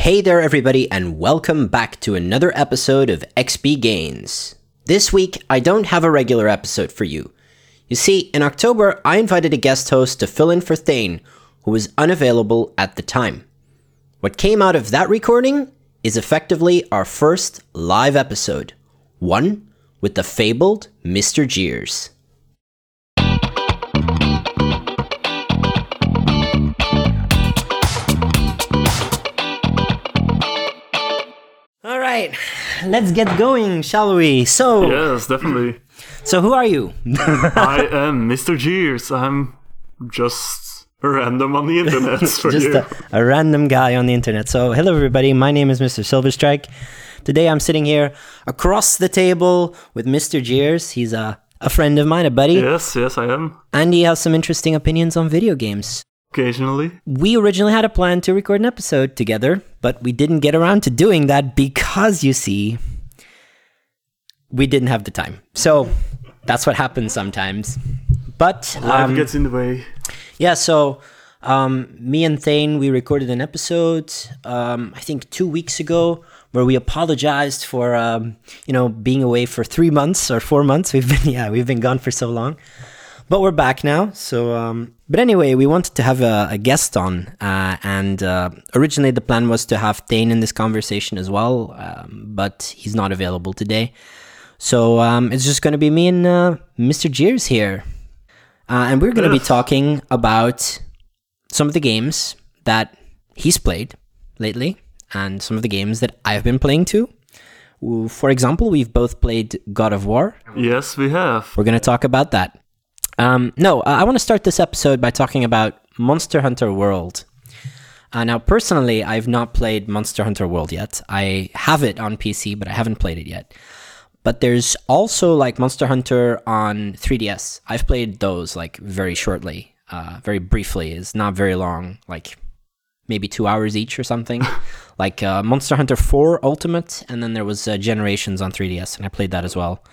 Hey there everybody, and welcome back to another episode of XP Gains. This week, I don't have a regular episode for you. You see, in October, I invited a guest host to fill in for Thane, who was unavailable at the time. What came out of that recording is effectively our first live episode, one with the fabled Mr. Jeers. Alright, let's get going, shall we? So yes, definitely. So who are you? I am Mr. Jeers. I'm just a random on the internet. For just a random guy on the internet. So hello everybody, my name is Mr. Silverstrike. Today I'm sitting here across the table with Mr. Jeers. He's a friend of mine, a buddy. Yes, I am. And he has some interesting opinions on video games. Occasionally. We originally had a plan to record an episode together, but we didn't get around to doing that because, you see, we didn't have the time. So that's what happens sometimes. But life gets in the way. Yeah, so me and Thane, we recorded an episode, I think 2 weeks ago, where we apologized for, being away for 3 months or 4 months. We've been gone for so long. But we're back now, so... But anyway, we wanted to have a guest on, and originally the plan was to have Thane in this conversation as well, but he's not available today. So it's just going to be me and Mr. Jeers here. And we're going to be talking about some of the games that he's played lately, and some of the games that I've been playing too. For example, we've both played God of War. Yes, we have. We're going to talk about that. I want to start this episode by talking about Monster Hunter World. Now, personally, I've not played Monster Hunter World yet. I have it on PC, but I haven't played it yet. But there's also, Monster Hunter on 3DS. I've played those, very shortly, very briefly. It's not very long, maybe 2 hours each or something. Monster Hunter 4 Ultimate, and then there was Generations on 3DS, and I played that as well.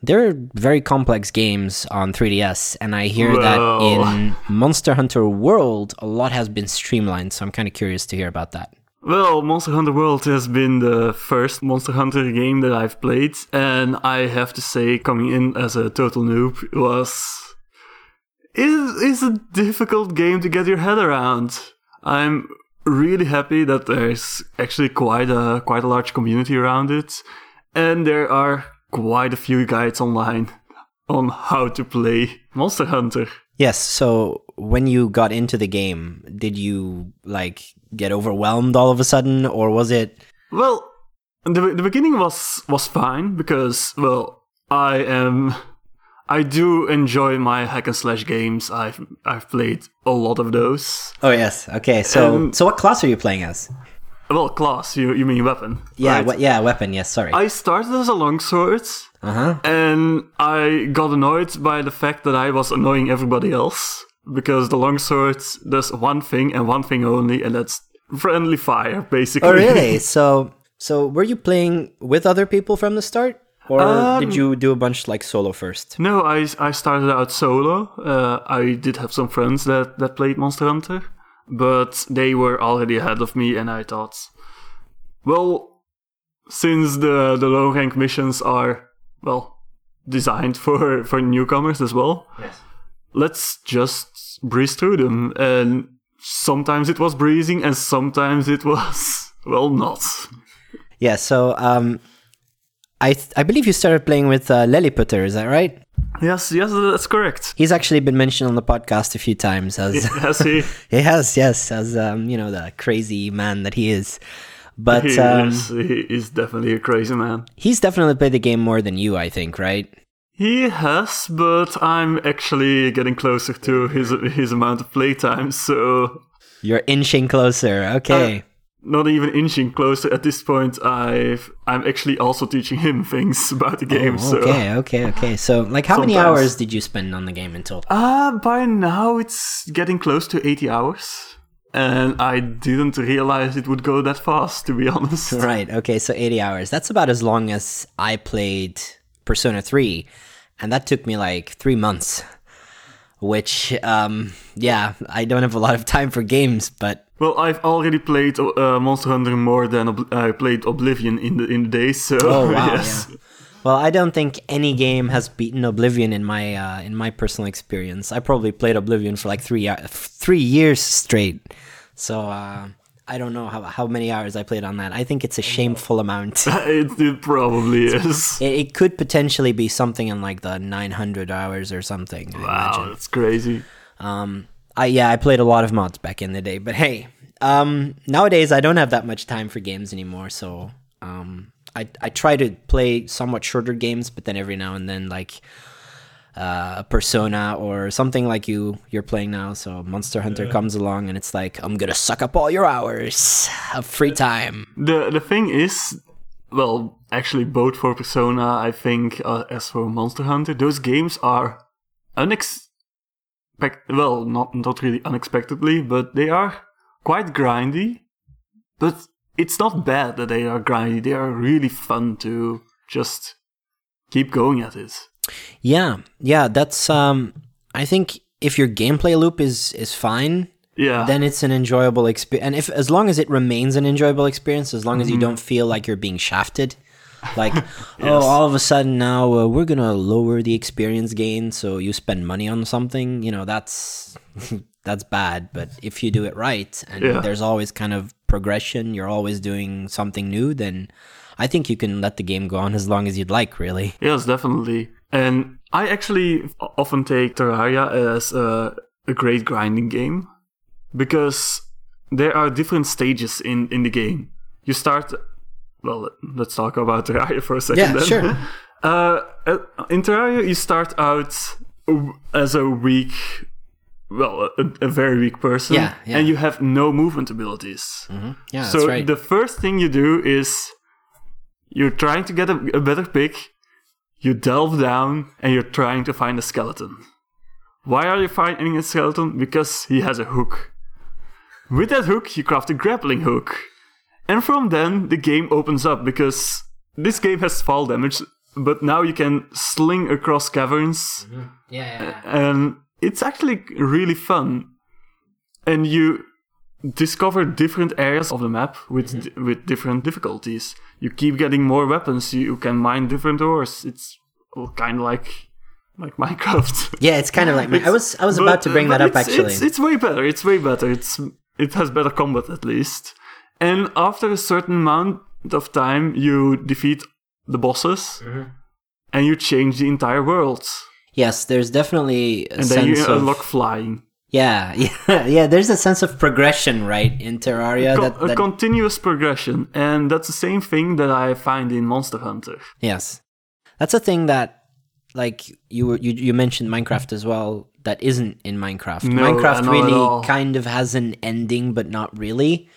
There are very complex games on 3DS, and I hear that in Monster Hunter World, a lot has been streamlined, so I'm kind of curious to hear about that. Well, Monster Hunter World has been the first Monster Hunter game that I've played, and I have to say, coming in as a total noob, is a difficult game to get your head around. I'm really happy that there's actually quite a large community around it, and there are... quite a few guides online on how to play Monster Hunter. Yes, so when you got into the game, did you, get overwhelmed all of a sudden, or was it... Well, the beginning was fine, because, I do enjoy my hack-and-slash games. I've played a lot of those. Oh, yes, okay. So what class are you playing as? Well, class, you mean weapon, right? Weapon, yes, sorry. I started as a longsword, and I got annoyed by the fact that I was annoying everybody else, because the longsword does one thing and one thing only, and that's friendly fire, basically. Oh, really? So were you playing with other people from the start, or did you do a bunch solo first? No, I started out solo. I did have some friends that played Monster Hunter. But they were already ahead of me, and I thought, since the low rank missions are, designed for newcomers as well, yes, let's just breeze through them. And sometimes it was breezing, and sometimes it was, not. Yeah, so I believe you started playing with Lilliputter, is that right? Yes, that's correct. He's actually been mentioned on the podcast a few times as has he? He has, yes, as the crazy man that he is. But he is definitely a crazy man. He's definitely played the game more than you, I think, right? He has, but I'm actually getting closer to his amount of playtime. So you're inching closer. Okay. Not even inching closer at this point. I'm actually also teaching him things about the game. Okay. So, how sometimes. Many hours did you spend on the game in total? By now it's getting close to 80 hours, and I didn't realize it would go that fast, to be honest. Right. Okay. So 80 hours. That's about as long as I played Persona 3, and that took me 3 months. Which, I don't have a lot of time for games, but Well, I've already played Monster Hunter more than I played Oblivion in the days, so oh, wow, yes. Yeah. Well, I don't think any game has beaten Oblivion in my personal experience. I probably played Oblivion for like three years straight. So I don't know how many hours I played on that. I think it's a shameful amount. It probably is. It could potentially be something in like the 900 hours or something. Wow, that's crazy. I played a lot of mods back in the day, but hey, nowadays I don't have that much time for games anymore, so I try to play somewhat shorter games, but then every now and then, like a Persona or something like you're playing now, so Monster Hunter comes along and it's like, I'm gonna suck up all your hours of free time. The thing is, well, actually both for Persona, I think, as for Monster Hunter, those games are well, not really unexpectedly, but they are quite grindy. But it's not bad that they are grindy. They are really fun to just keep going at it. Yeah, that's... I think if your gameplay loop is fine, then it's an enjoyable experience. And as long as it remains an enjoyable experience, as long as you don't feel like you're being shafted, like, yes. Oh, all of a sudden now we're going to lower the experience gain so you spend money on something. You know, that's bad. But if you do it right and there's always kind of progression, you're always doing something new, then I think you can let the game go on as long as you'd like, really. Yes, definitely. And I actually often take Terraria as a great grinding game because there are different stages in the game. You start... Well, let's talk about Terraria for a second then. Sure. In Terraria, you start out as a very weak person. Yeah. And you have no movement abilities. Mm-hmm. Yeah, so that's right. The first thing you do is you're trying to get a better pick, you delve down, and you're trying to find a skeleton. Why are you finding a skeleton? Because he has a hook. With that hook, you craft a grappling hook. And from then, the game opens up, because this game has fall damage, but now you can sling across caverns. Mm-hmm. Yeah. And it's actually really fun. And you discover different areas of the map with different difficulties. You keep getting more weapons, you can mine different ores. It's kind of like Minecraft. Yeah, it's kind of like Minecraft. I was about to bring that up, actually. It's way better, It has better combat, at least. And after a certain amount of time, you defeat the bosses, and you change the entire world. Yes, there's definitely a sense of... And then you unlock flying. Yeah. There's a sense of progression, right, in Terraria. A continuous progression, and that's the same thing that I find in Monster Hunter. Yes. That's a thing that, like, you mentioned Minecraft as well, that isn't in Minecraft. No, Minecraft really kind of has an ending, but not really.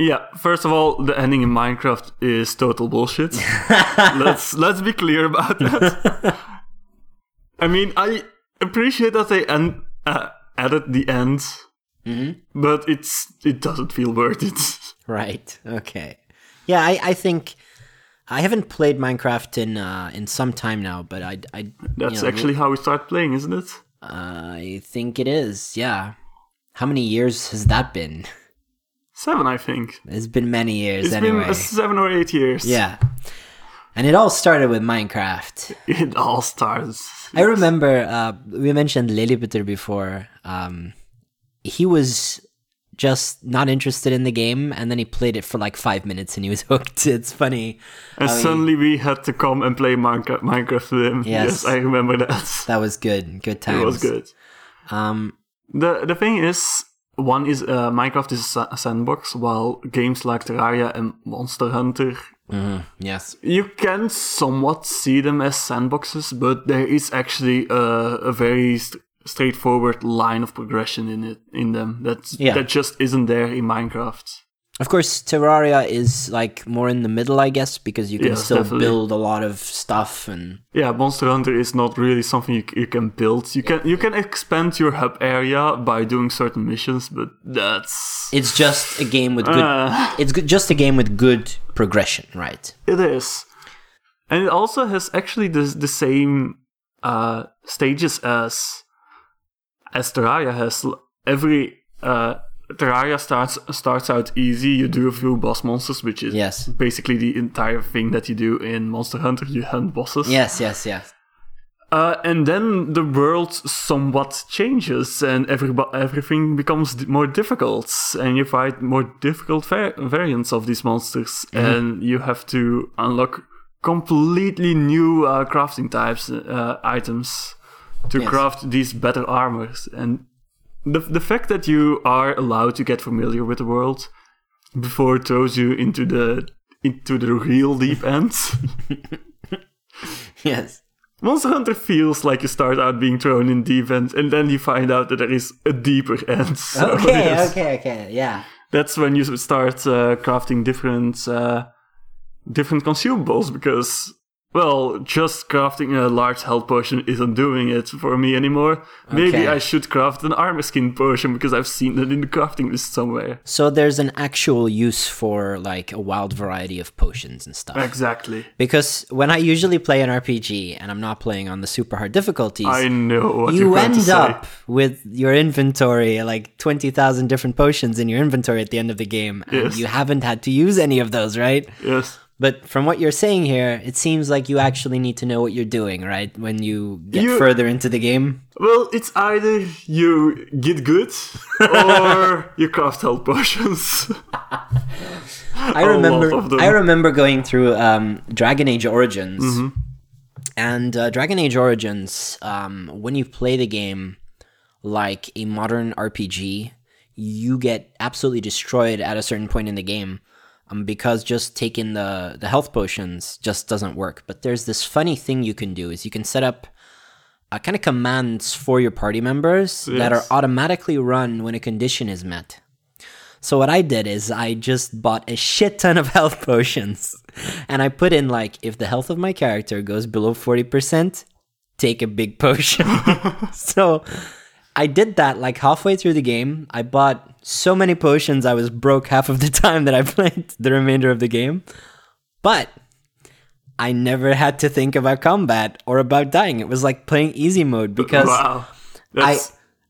Yeah, first of all, the ending in Minecraft is total bullshit. Let's be clear about that. I mean, I appreciate that they added the end, but it doesn't feel worth it. Right, okay. Yeah, I think... I haven't played Minecraft in some time now, but I That's actually how we start playing, isn't it? I think it is, yeah. How many years has that been? 7, I think. It's been many years, anyway. It's been 7 or 8 years. Yeah. And it all started with Minecraft. It all starts. Yes. I remember, we mentioned Lilliputter before. He was just not interested in the game, and then he played it for like 5 minutes, and he was hooked. It's funny. And suddenly we had to come and play Minecraft with him. Yes, I remember that. That was good. Good times. It was good. The thing is... One is Minecraft is a sandbox, while games like Terraria and Monster Hunter, yes, you can somewhat see them as sandboxes, but there is actually a very straightforward line of progression in them that just isn't there in Minecraft. Of course, Terraria is like more in the middle, I guess, because you can still build a lot of stuff and. Yeah, Monster Hunter is not really something you can build. You can expand your hub area by doing certain missions, but that's. It's just a game with good. Just a game with good progression, right? It is, and it also has actually the same stages as Terraria has. Every Terraria starts out easy. You do a few boss monsters, which is basically the entire thing that you do in Monster Hunter. You hunt bosses. Yes. And then the world somewhat changes and everything becomes more difficult. And you fight more difficult variants of these monsters. Mm-hmm. And you have to unlock completely new crafting types, items to craft these better armors. And the fact that you are allowed to get familiar with the world before it throws you into the real deep end. Yes. Monster Hunter feels like you start out being thrown in deep end, and then you find out that there is a deeper end. So okay, yeah. That's when you start crafting different consumables, because, well, just crafting a large health potion isn't doing it for me anymore. Maybe I should craft an armor skin potion, because I've seen it in the crafting list somewhere. So there's an actual use for, like, a wild variety of potions and stuff. Exactly. Because when I usually play an RPG, and I'm not playing on the super hard difficulties, I know what you end up with your inventory, like 20,000 different potions in your inventory at the end of the game, and you haven't had to use any of those, right? Yes. But from what you're saying here, it seems like you actually need to know what you're doing, right? When you get further into the game. Well, it's either you get good or you craft health potions. I remember going through Dragon Age Origins. Mm-hmm. And Dragon Age Origins, when you play the game like a modern RPG, you get absolutely destroyed at a certain point in the game. Because just taking the health potions just doesn't work. But there's this funny thing you can do, is you can set up kind of commands for your party members that are automatically run when a condition is met. So what I did is I just bought a shit ton of health potions. And I put in, like, if the health of my character goes below 40%, take a big potion. So I did that like halfway through the game. I bought so many potions, I was broke half of the time that I played the remainder of the game. But I never had to think about combat or about dying. It was like playing easy mode, because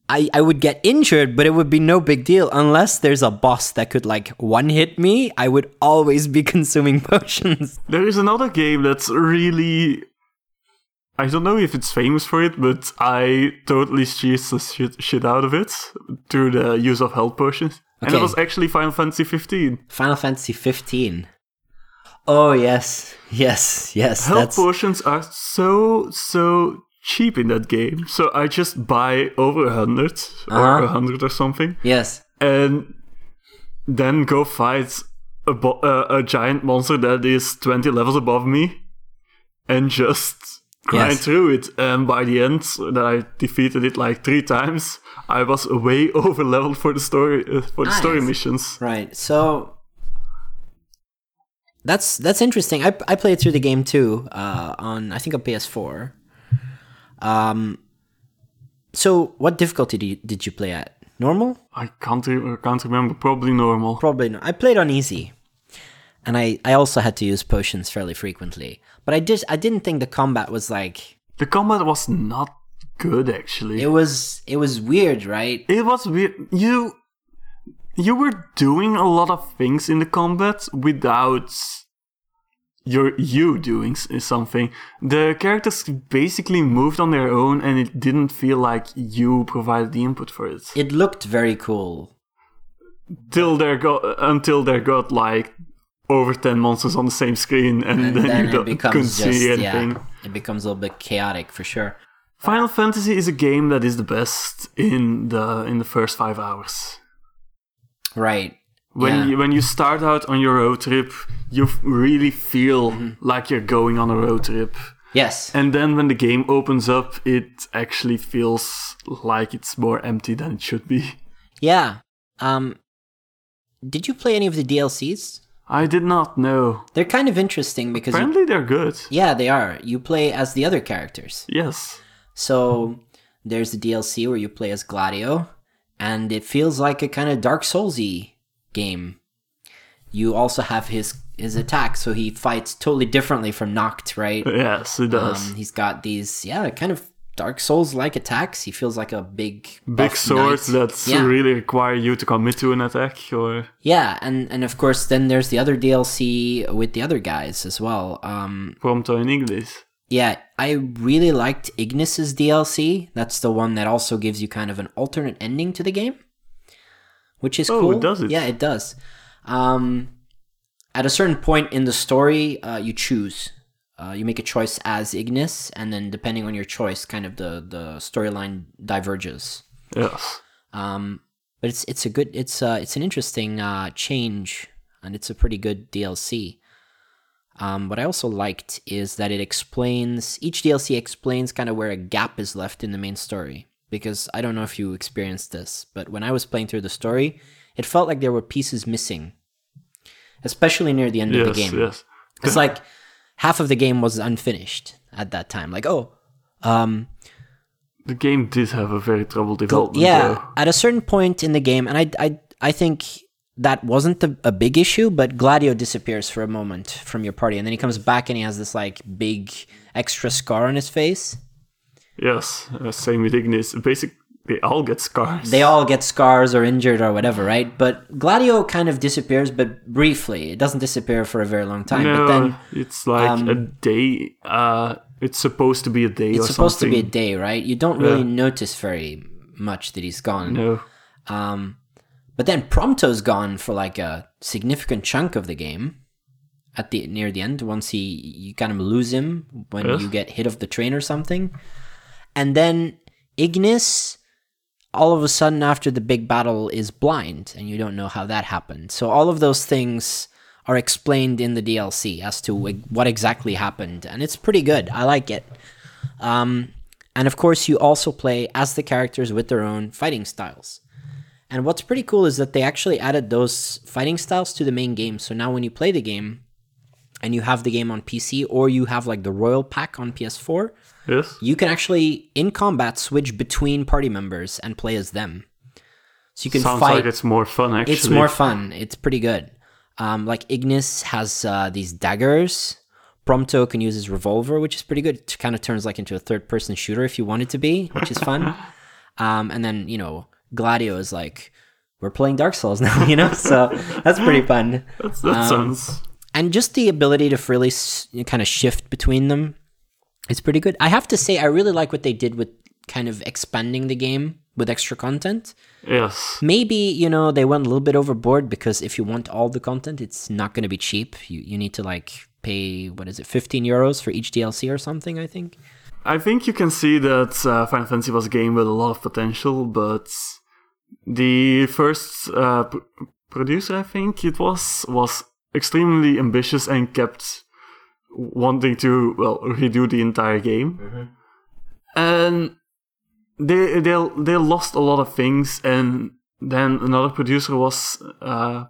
I would get injured, but it would be no big deal. Unless there's a boss that could, like, one-hit me, I would always be consuming potions. There is another game that's really... I don't know if it's famous for it, but I totally cheesed the shit out of it through the use of health potions. And it was actually Final Fantasy 15. Final Fantasy 15. Oh, yes. Health potions are so cheap in that game. So I just buy over 100 or 100 or something. Yes. And then go fight a giant monster that is 20 levels above me and just... grind through it, and by the end, that I defeated it like 3 times, I was way over leveled for the story the story missions. Right, so that's interesting. I played through the game too on, I think, a PS4. So what difficulty did you play at? Normal? I can't remember. Probably normal. Probably not. I played on easy. And I also had to use potions fairly frequently. But I didn't think the combat was like... The combat was not good, actually. It was weird, right? It was weird. You were doing a lot of things in the combat without you doing something. The characters basically moved on their own, and it didn't feel like you provided the input for it. It looked very cool. Until they got, like... over 10 monsters on the same screen, and then you couldn't see anything. Yeah, it becomes a little bit chaotic, for sure. Final Fantasy is a game that is the best in the first 5 hours. Right. When you start out on your road trip, you really feel like you're going on a road trip. Yes. And then when the game opens up, it actually feels like it's more empty than it should be. Yeah. Did you play any of the DLCs? I did not know. They're kind of interesting because... apparently they're good. Yeah, they are. You play as the other characters. Yes. So there's the DLC where you play as Gladio, and it feels like a kind of Dark Souls-y game. You also have his attack, so he fights totally differently from Noct, right? Yes, he does. He's got these, kind of Dark Souls-like attacks. He feels like a big sword that really require you to commit to an attack, or and of course then there's the other DLC with the other guys as well. Prompto and Ignis. Yeah, I really liked Ignis's DLC. That's the one that also gives you kind of an alternate ending to the game, which is cool. Oh, does it? Yeah, it does. At a certain point in the story, you choose. You make a choice as Ignis, and then depending on your choice, kind of the storyline diverges. Yes. But it's an interesting change, and it's a pretty good DLC. What I also liked is that each DLC explains kind of where a gap is left in the main story. Because I don't know if you experienced this, but when I was playing through the story, it felt like there were pieces missing, especially near the end of the game. Yes. It's like half of the game was unfinished at that time. Like, the game did have a very troubled development. At a certain point in the game, and I think that wasn't a big issue, but Gladio disappears for a moment from your party, and then he comes back and he has this like big extra scar on his face. Yes, same with Ignis. Basically, they all get scars. They all get scars or injured or whatever, right? But Gladio kind of disappears, but briefly. It doesn't disappear for a very long time. No, but then, it's like a day. It's supposed to be a day or something. It's supposed to be a day, right? You don't really notice very much that he's gone. No. But then Prompto's gone for like a significant chunk of the game. At the near the end, once you kind of lose him when you get hit of the train or something. And then Ignis, all of a sudden after the big battle, is blind, and you don't know how that happened. So all of those things are explained in the DLC as to what exactly happened, and it's pretty good. I like it. And of course, you also play as the characters with their own fighting styles. And what's pretty cool is that they actually added those fighting styles to the main game. So now when you play the game, and you have the game on PC, or you have like the Royal Pack on PS4, yes, you can actually, in combat, switch between party members and play as them. So you can fight. Sounds like it's more fun, actually. It's more fun. It's pretty good. Like Ignis has these daggers. Prompto can use his revolver, which is pretty good. It kind of turns like into a third-person shooter if you want it to be, which is fun. And then, Gladio is like, we're playing Dark Souls now, So that's pretty fun. That sounds... And just the ability to freely kind of shift between them, it's pretty good. I have to say, I really like what they did with kind of expanding the game with extra content. Yes. Maybe, they went a little bit overboard, because if you want all the content, it's not going to be cheap. You need to pay, what is it, 15 euros for each DLC or something, I think. I think you can see that Final Fantasy was a game with a lot of potential, but the first producer, I think it was extremely ambitious and kept wanting to redo the entire game, and they lost a lot of things. And then another producer was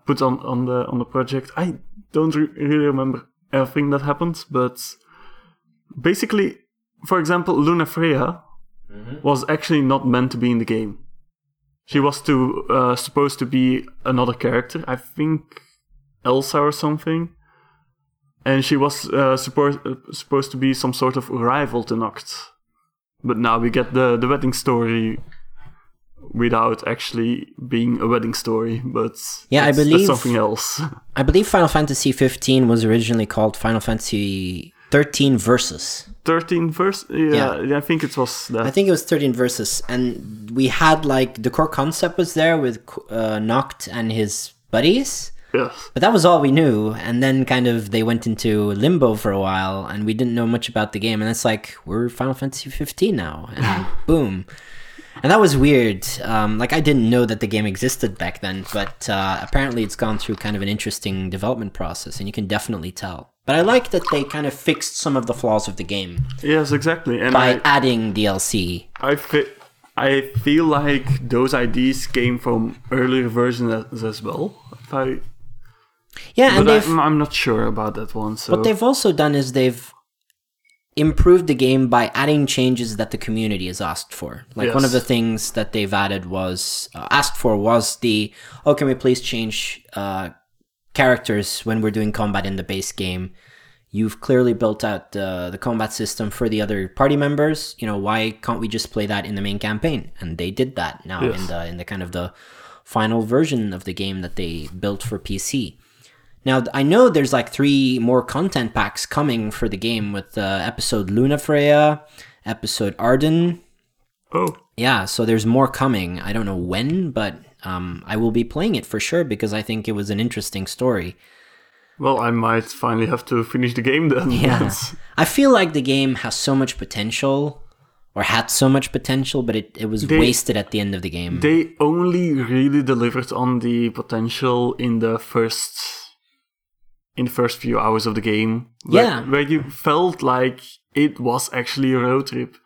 put on the project. I don't really remember everything that happened, but basically, for example, Lunafreya was actually not meant to be in the game. She was supposed to be another character, I think. Elsa or something, and she was supposed to be some sort of rival to Noct, but now we get the wedding story without actually being a wedding story, but that's something else. I believe Final Fantasy 15 was originally called Final Fantasy 13 Versus. 13 Versus? Yeah, I think it was that. I think it was 13 Versus, and we had the core concept was there with Noct and his buddies. Yes. But that was all we knew, and then kind of they went into limbo for a while, and we didn't know much about the game, and it's like, we're Final Fantasy 15 now, and boom. And that was weird. I didn't know that the game existed back then, but apparently it's gone through kind of an interesting development process, and you can definitely tell. But I like that they kind of fixed some of the flaws of the game. Yes, exactly. And by adding DLC. I feel like those ideas came from earlier versions as well. I'm not sure about that one. So. What they've also done is they've improved the game by adding changes that the community has asked for. One of the things that they've asked for was can we please change characters when we're doing combat in the base game? You've clearly built out the combat system for the other party members. You know, why can't we just play that in the main campaign? And they did that now yes. in the kind of the final version of the game that they built for PC. Now, I know there's like 3 more content packs coming for the game with episode Lunafreya, episode Arden. Oh. Yeah, so there's more coming. I don't know when, but I will be playing it for sure because I think it was an interesting story. Well, I might finally have to finish the game then. Yeah. I feel like the game has so much potential, or had so much potential, but it was wasted at the end of the game. They only really delivered on the potential in the first few hours of the game. Where you felt like it was actually a road trip.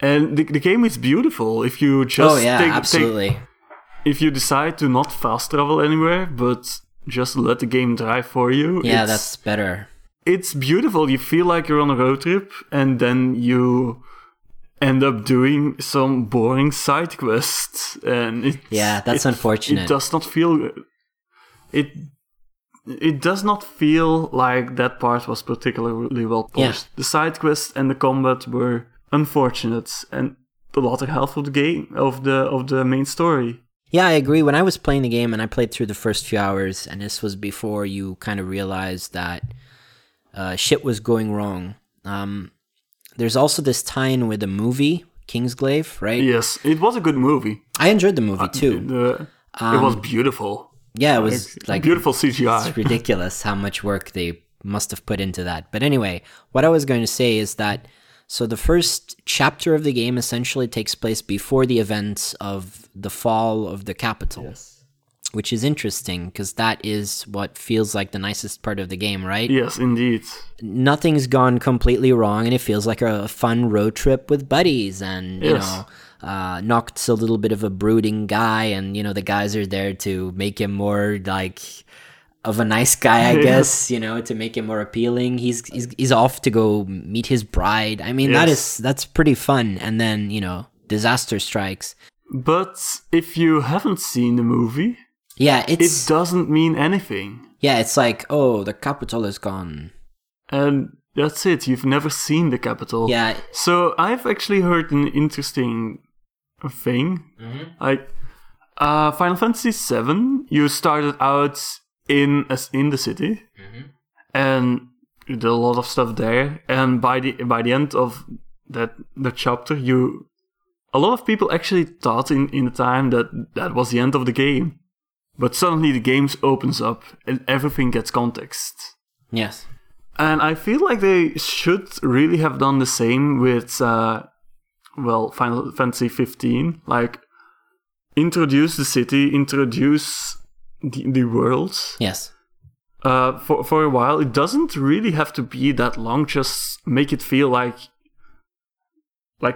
And the game is beautiful if you just if you decide to not fast travel anywhere, but just let the game drive for you. Yeah, that's better. It's beautiful. You feel like you're on a road trip, and then you end up doing some boring side quests. And that's unfortunate. It does not feel... It does not feel like that part was particularly well polished. Yeah. The side quests and the combat were unfortunate, and the latter half of the game of the main story. Yeah, I agree. When I was playing the game, and I played through the first few hours, and this was before you kind of realized that shit was going wrong. There's also this tie-in with the movie, Kingsglaive, right? Yes, it was a good movie. I enjoyed the movie too. It was beautiful. Yeah, it was like beautiful CGI. It's ridiculous how much work they must have put into that. But anyway, what I was going to say is that so the first chapter of the game essentially takes place before the events of the fall of the capital, which is interesting because that is what feels like the nicest part of the game, right? Yes, indeed. Nothing's gone completely wrong, and it feels like a fun road trip with buddies, and you know. Noct's a little bit of a brooding guy, and you know the guys are there to make him more like of a nice guy, I guess, you know, to make him more appealing. He's off to go meet his bride. I mean, that's pretty fun. And then, you know, disaster strikes. But if you haven't seen the movie, it doesn't mean anything. Yeah, it's like, oh, the capital is gone. And that's it. You've never seen the capital. Yeah. So I've actually heard an interesting thing. Mm-hmm. Like Final Fantasy 7, you started out in the city, mm-hmm. and you did a lot of stuff there. And by the end of the chapter, a lot of people actually thought in the time that was the end of the game, but suddenly the game opens up and everything gets context. Yes, and I feel like they should really have done the same with Final Fantasy 15, like introduce the city, introduce the world. Yes. For a while, it doesn't really have to be that long. Just make it feel like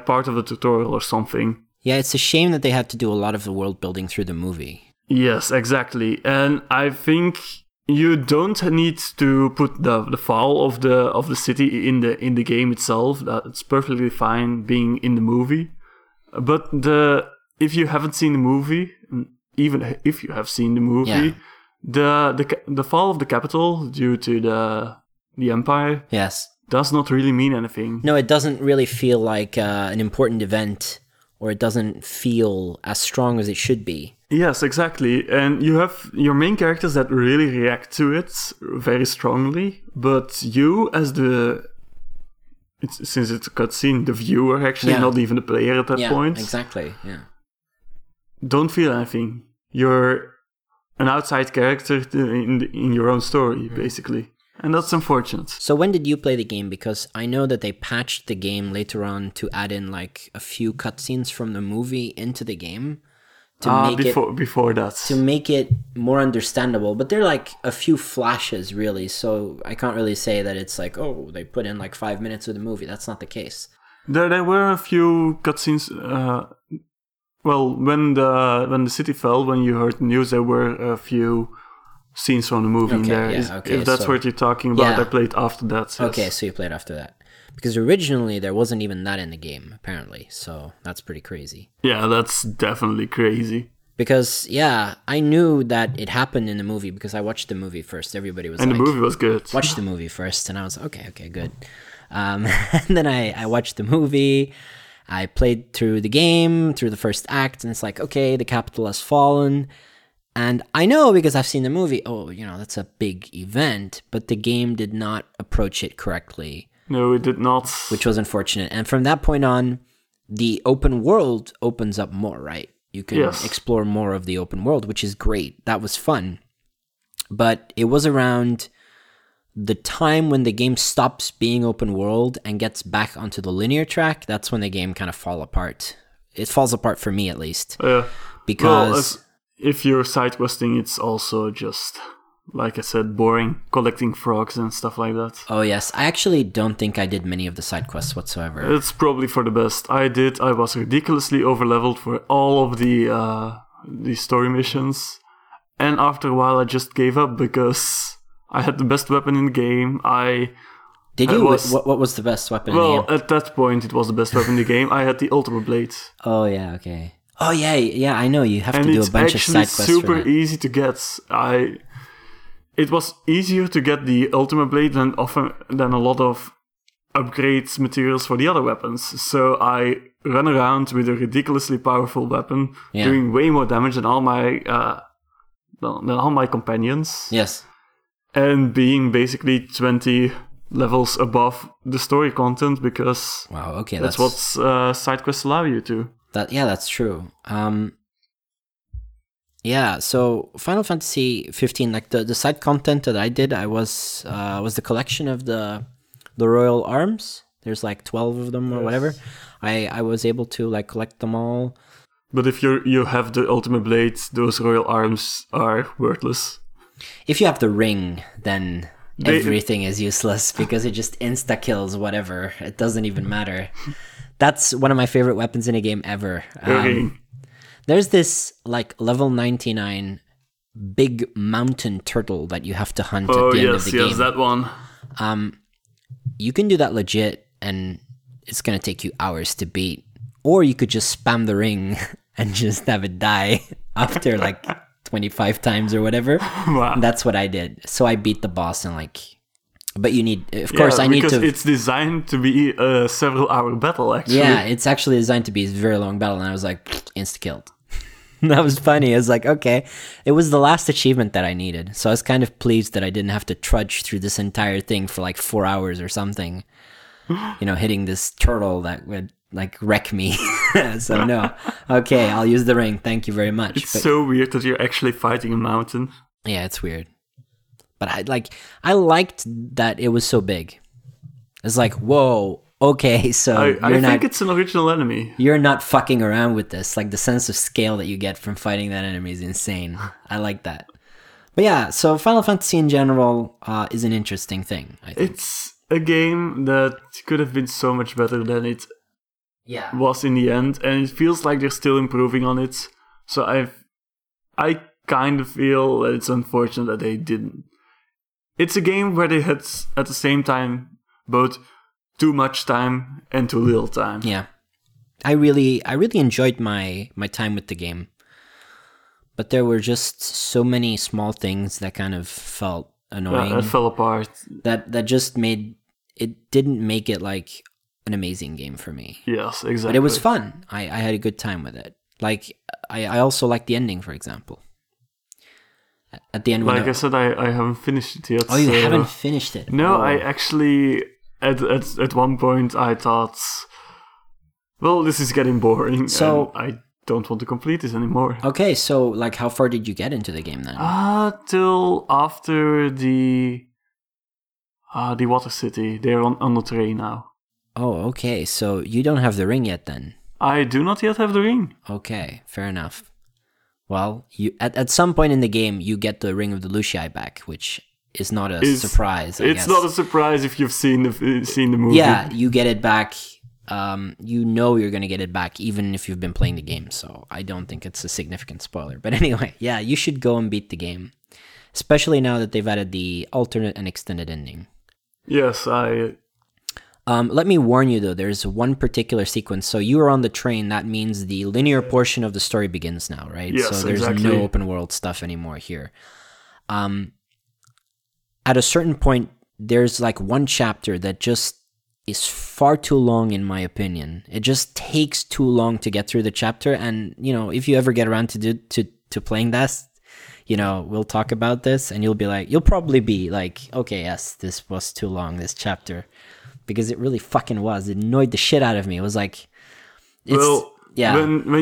part of the tutorial or something. Yeah, it's a shame that they had to do a lot of the world building through the movie. Yes, exactly. And I think you don't need to put the fall of the city in the game itself. That's perfectly fine being in the movie. But if you haven't seen the movie, even if you have seen the movie, the fall of the capital due to the empire does not really mean anything. No, it doesn't really feel like an important event, or it doesn't feel as strong as it should be. Yes, exactly. And you have your main characters that really react to it very strongly, but you as since it's a cutscene, the viewer actually, not even the player at that point. Exactly, yeah. Don't feel anything. You're an outside character in your own story, basically. And that's unfortunate. So when did you play the game? Because I know that they patched the game later on to add in like a few cutscenes from the movie into the game to to make it more understandable. But they're like a few flashes, really. So I can't really say that it's like, oh, they put in like 5 minutes of the movie. That's not the case. There were a few cutscenes. Well, when the city fell, when you heard the news, there were a few scenes from the movie in there. Yeah, if that's what you're talking about, I played after that. Yes. Okay, so you played after that. Because originally there wasn't even that in the game, apparently. So that's pretty crazy. Yeah, that's definitely crazy. Because, yeah, I knew that it happened in the movie because I watched the movie first. Everybody was the movie was good. Watch the movie first. And I was like, okay, good. And then I watched the movie. I played through the game, through the first act. And it's like, okay, the capital has fallen. And I know because I've seen the movie, that's a big event. But the game did not approach it correctly. No, it did not. Which was unfortunate. And from that point on, the open world opens up more, right? You can explore more of the open world, which is great. That was fun. But it was around the time when the game stops being open world and gets back onto the linear track. That's when the game kind of falls apart. It falls apart for me, at least. Because if you're side-questing, it's also just, like I said, boring, collecting frogs and stuff like that. Oh, yes. I actually don't think I did many of the side quests whatsoever. It's probably for the best. I was ridiculously overleveled for all of the story missions. And after a while, I just gave up because I had the best weapon in the game. What was the best weapon in the game? Well, at that point, it was the best weapon in the game. I had the Ultima Blade. Oh, yeah, okay. Oh, yeah, I know. You have to do a bunch of side quests. It's super easy to get. It was easier to get the Ultima Blade than a lot of upgrade materials for the other weapons. So I ran around with a ridiculously powerful weapon, doing way more damage than all my companions. Yes, and being basically 20 levels above the story content because that's what side quests allow you to. That's true. Yeah, so Final Fantasy 15, like the side content that I did, I was the collection of the royal arms. There's like 12 of them or whatever. I was able to like collect them all. But if you have the Ultimate Blade, those royal arms are worthless. If you have the ring, then everything is useless because it just insta kills whatever. It doesn't even matter. That's one of my favorite weapons in a game ever. There's this, like, level 99 big mountain turtle that you have to hunt at the end of the game. Oh, yes, that one. You can do that legit, and it's going to take you hours to beat. Or you could just spam the ring and just have it die after, like, 25 times or whatever. Wow. And that's what I did. So I beat the boss and, like... But you need... Of course, I need to... Because it's designed to be a several-hour battle, actually. Yeah, it's actually designed to be a very long battle, and I was like, insta-killed. That was funny. I was like, okay, it was the last achievement that I needed. So I was kind of pleased that I didn't have to trudge through this entire thing for like 4 hours or something, hitting this turtle that would like wreck me. So no, okay, I'll use the ring. Thank you very much. It's so weird that you're actually fighting a mountain. Yeah, it's weird. But I liked that it was so big. It's like, whoa. Okay, so I think it's an original enemy. You're not fucking around with this. Like, the sense of scale that you get from fighting that enemy is insane. I like that. But yeah, so Final Fantasy in general is an interesting thing, I think. It's a game that could have been so much better than it was in the end, and it feels like they're still improving on it. So I kind of feel that it's unfortunate that they didn't. It's a game where they had, at the same time, both... too much time and too little time. Yeah. I really enjoyed my time with the game. But there were just so many small things that kind of felt annoying. That fell apart. That just made... It didn't make it like an amazing game for me. Yes, exactly. But it was fun. I had a good time with it. Like, I also liked the ending, for example. At the end... Like I said, I haven't finished it yet. Oh, you haven't finished it? No, I actually... At one point, I thought, well, this is getting boring, so I don't want to complete this anymore. Okay, so, like, how far did you get into the game, then? Till after the Water City. They're on the train now. Oh, okay, so you don't have the ring yet, then? I do not yet have the ring. Okay, fair enough. Well, you at some point in the game, you get the Ring of the Lucii back, which... is not a surprise. I guess. Not a surprise if you've seen the movie. Yeah, you get it back. You're going to get it back, even if you've been playing the game. So I don't think it's a significant spoiler. But anyway, yeah, you should go and beat the game, especially now that they've added the alternate and extended ending. Yes, I Let me warn you though, there's one particular sequence. So you are on the train. That means the linear portion of the story begins now, right? Yes, so there's exactly. No open world stuff anymore here. At a certain point, there's like one chapter that just is far too long, in my opinion. It just takes too long to get through the chapter. And, you know, if you ever get around to playing that, you know, we'll talk about this and you'll probably be like, okay, yes, this was too long, this chapter, because it really fucking was. It annoyed the shit out of me. It was like, when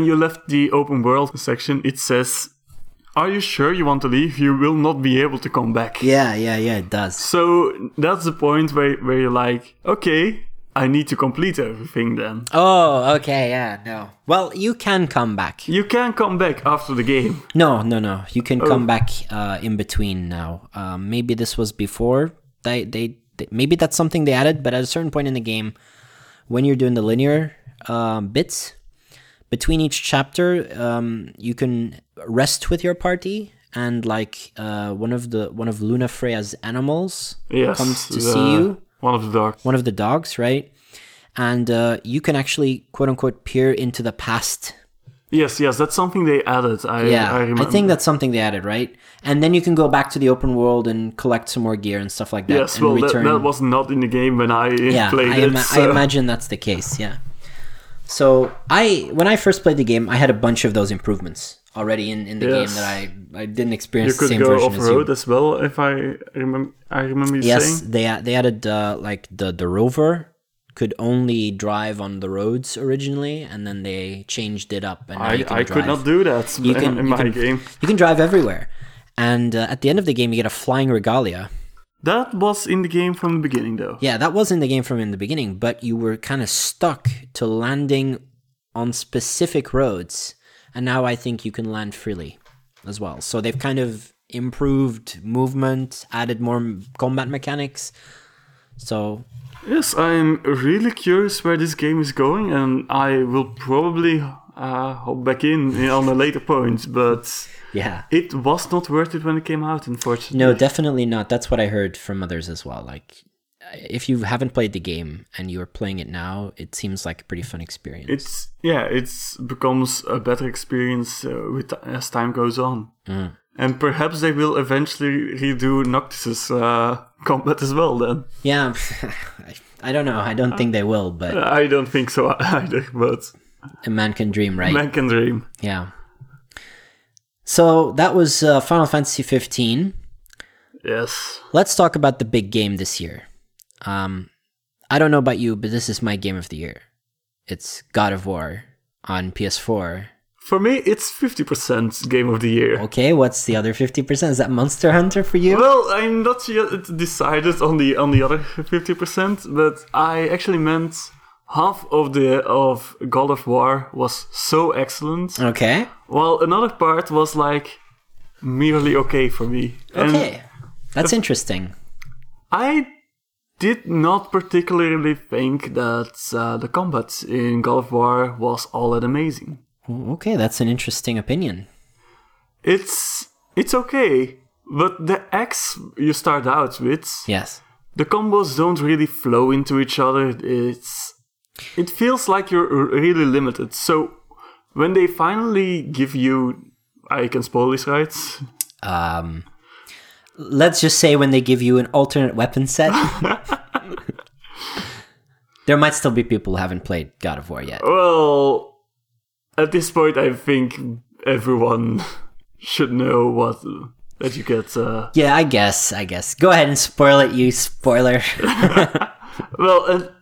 you left the open world section, it says, are you sure you want to leave? You will not be able to come back. Yeah, it does. So that's the point where you're like, okay, I need to complete everything then. Oh, okay, yeah, no. Well, you can come back. You can come back after the game. No. You can come back in between now. Maybe this was before. Maybe that's something they added, but at a certain point in the game, when you're doing the linear bits, between each chapter, you can rest with your party, and like one of Lunafreya's animals comes to see you. One of the dogs, right? And you can actually, quote unquote, peer into the past. Yes, that's something they added. I remember. I think that's something they added, right? And then you can go back to the open world and collect some more gear and stuff like that. Yes, and that was not in the game when I played it. I imagine that's the case. Yeah. So when I first played the game, I had a bunch of those improvements already in the game that I didn't experience. You could the same go version off as road you. As well, if I remember you saying. Yes, they added like the rover could only drive on the roads originally, and then they changed it up. And I could not do that in my game. You can drive everywhere, and at the end of the game, you get a flying regalia. That was in the game from the beginning, though. Yeah, that was in the game from the beginning, but you were kind of stuck to landing on specific roads, and now I think you can land freely as well. So they've kind of improved movement, added more combat mechanics. So yes, I'm really curious where this game is going, and I will probably hop back in on a later point, but... Yeah. It was not worth it when it came out, unfortunately. No, definitely not. That's what I heard from others as well. Like, if you haven't played the game and you're playing it now, it seems like a pretty fun experience. It becomes a better experience as time goes on. Mm. And perhaps they will eventually redo Noctis' combat as well then. Yeah, I don't know. I don't think they will, but... I don't think so either, but... A man can dream, right? Man can dream. Yeah. So that was Final Fantasy 15. Yes. Let's talk about the big game this year. I don't know about you, but this is my game of the year. It's God of War on PS4. For me, it's 50% game of the year. Okay, what's the other 50%? Is that Monster Hunter for you? Well, I'm not yet decided on the other 50%, but I actually meant half of God of War was so excellent. Okay. While another part was like merely okay for me. Okay. That's interesting. I did not particularly think that the combat in God of War was all that amazing. Okay, that's an interesting opinion. It's okay, but the axe you start out with. Yes. The combos don't really flow into each other. It feels like you're really limited. So when they finally give you... I can spoil this, right? Let's just say when they give you an alternate weapon set. There might still be people who haven't played God of War yet. Well, at this point, I think everyone should know what... That you get... Yeah, I guess. Go ahead and spoil it, you spoiler. Well,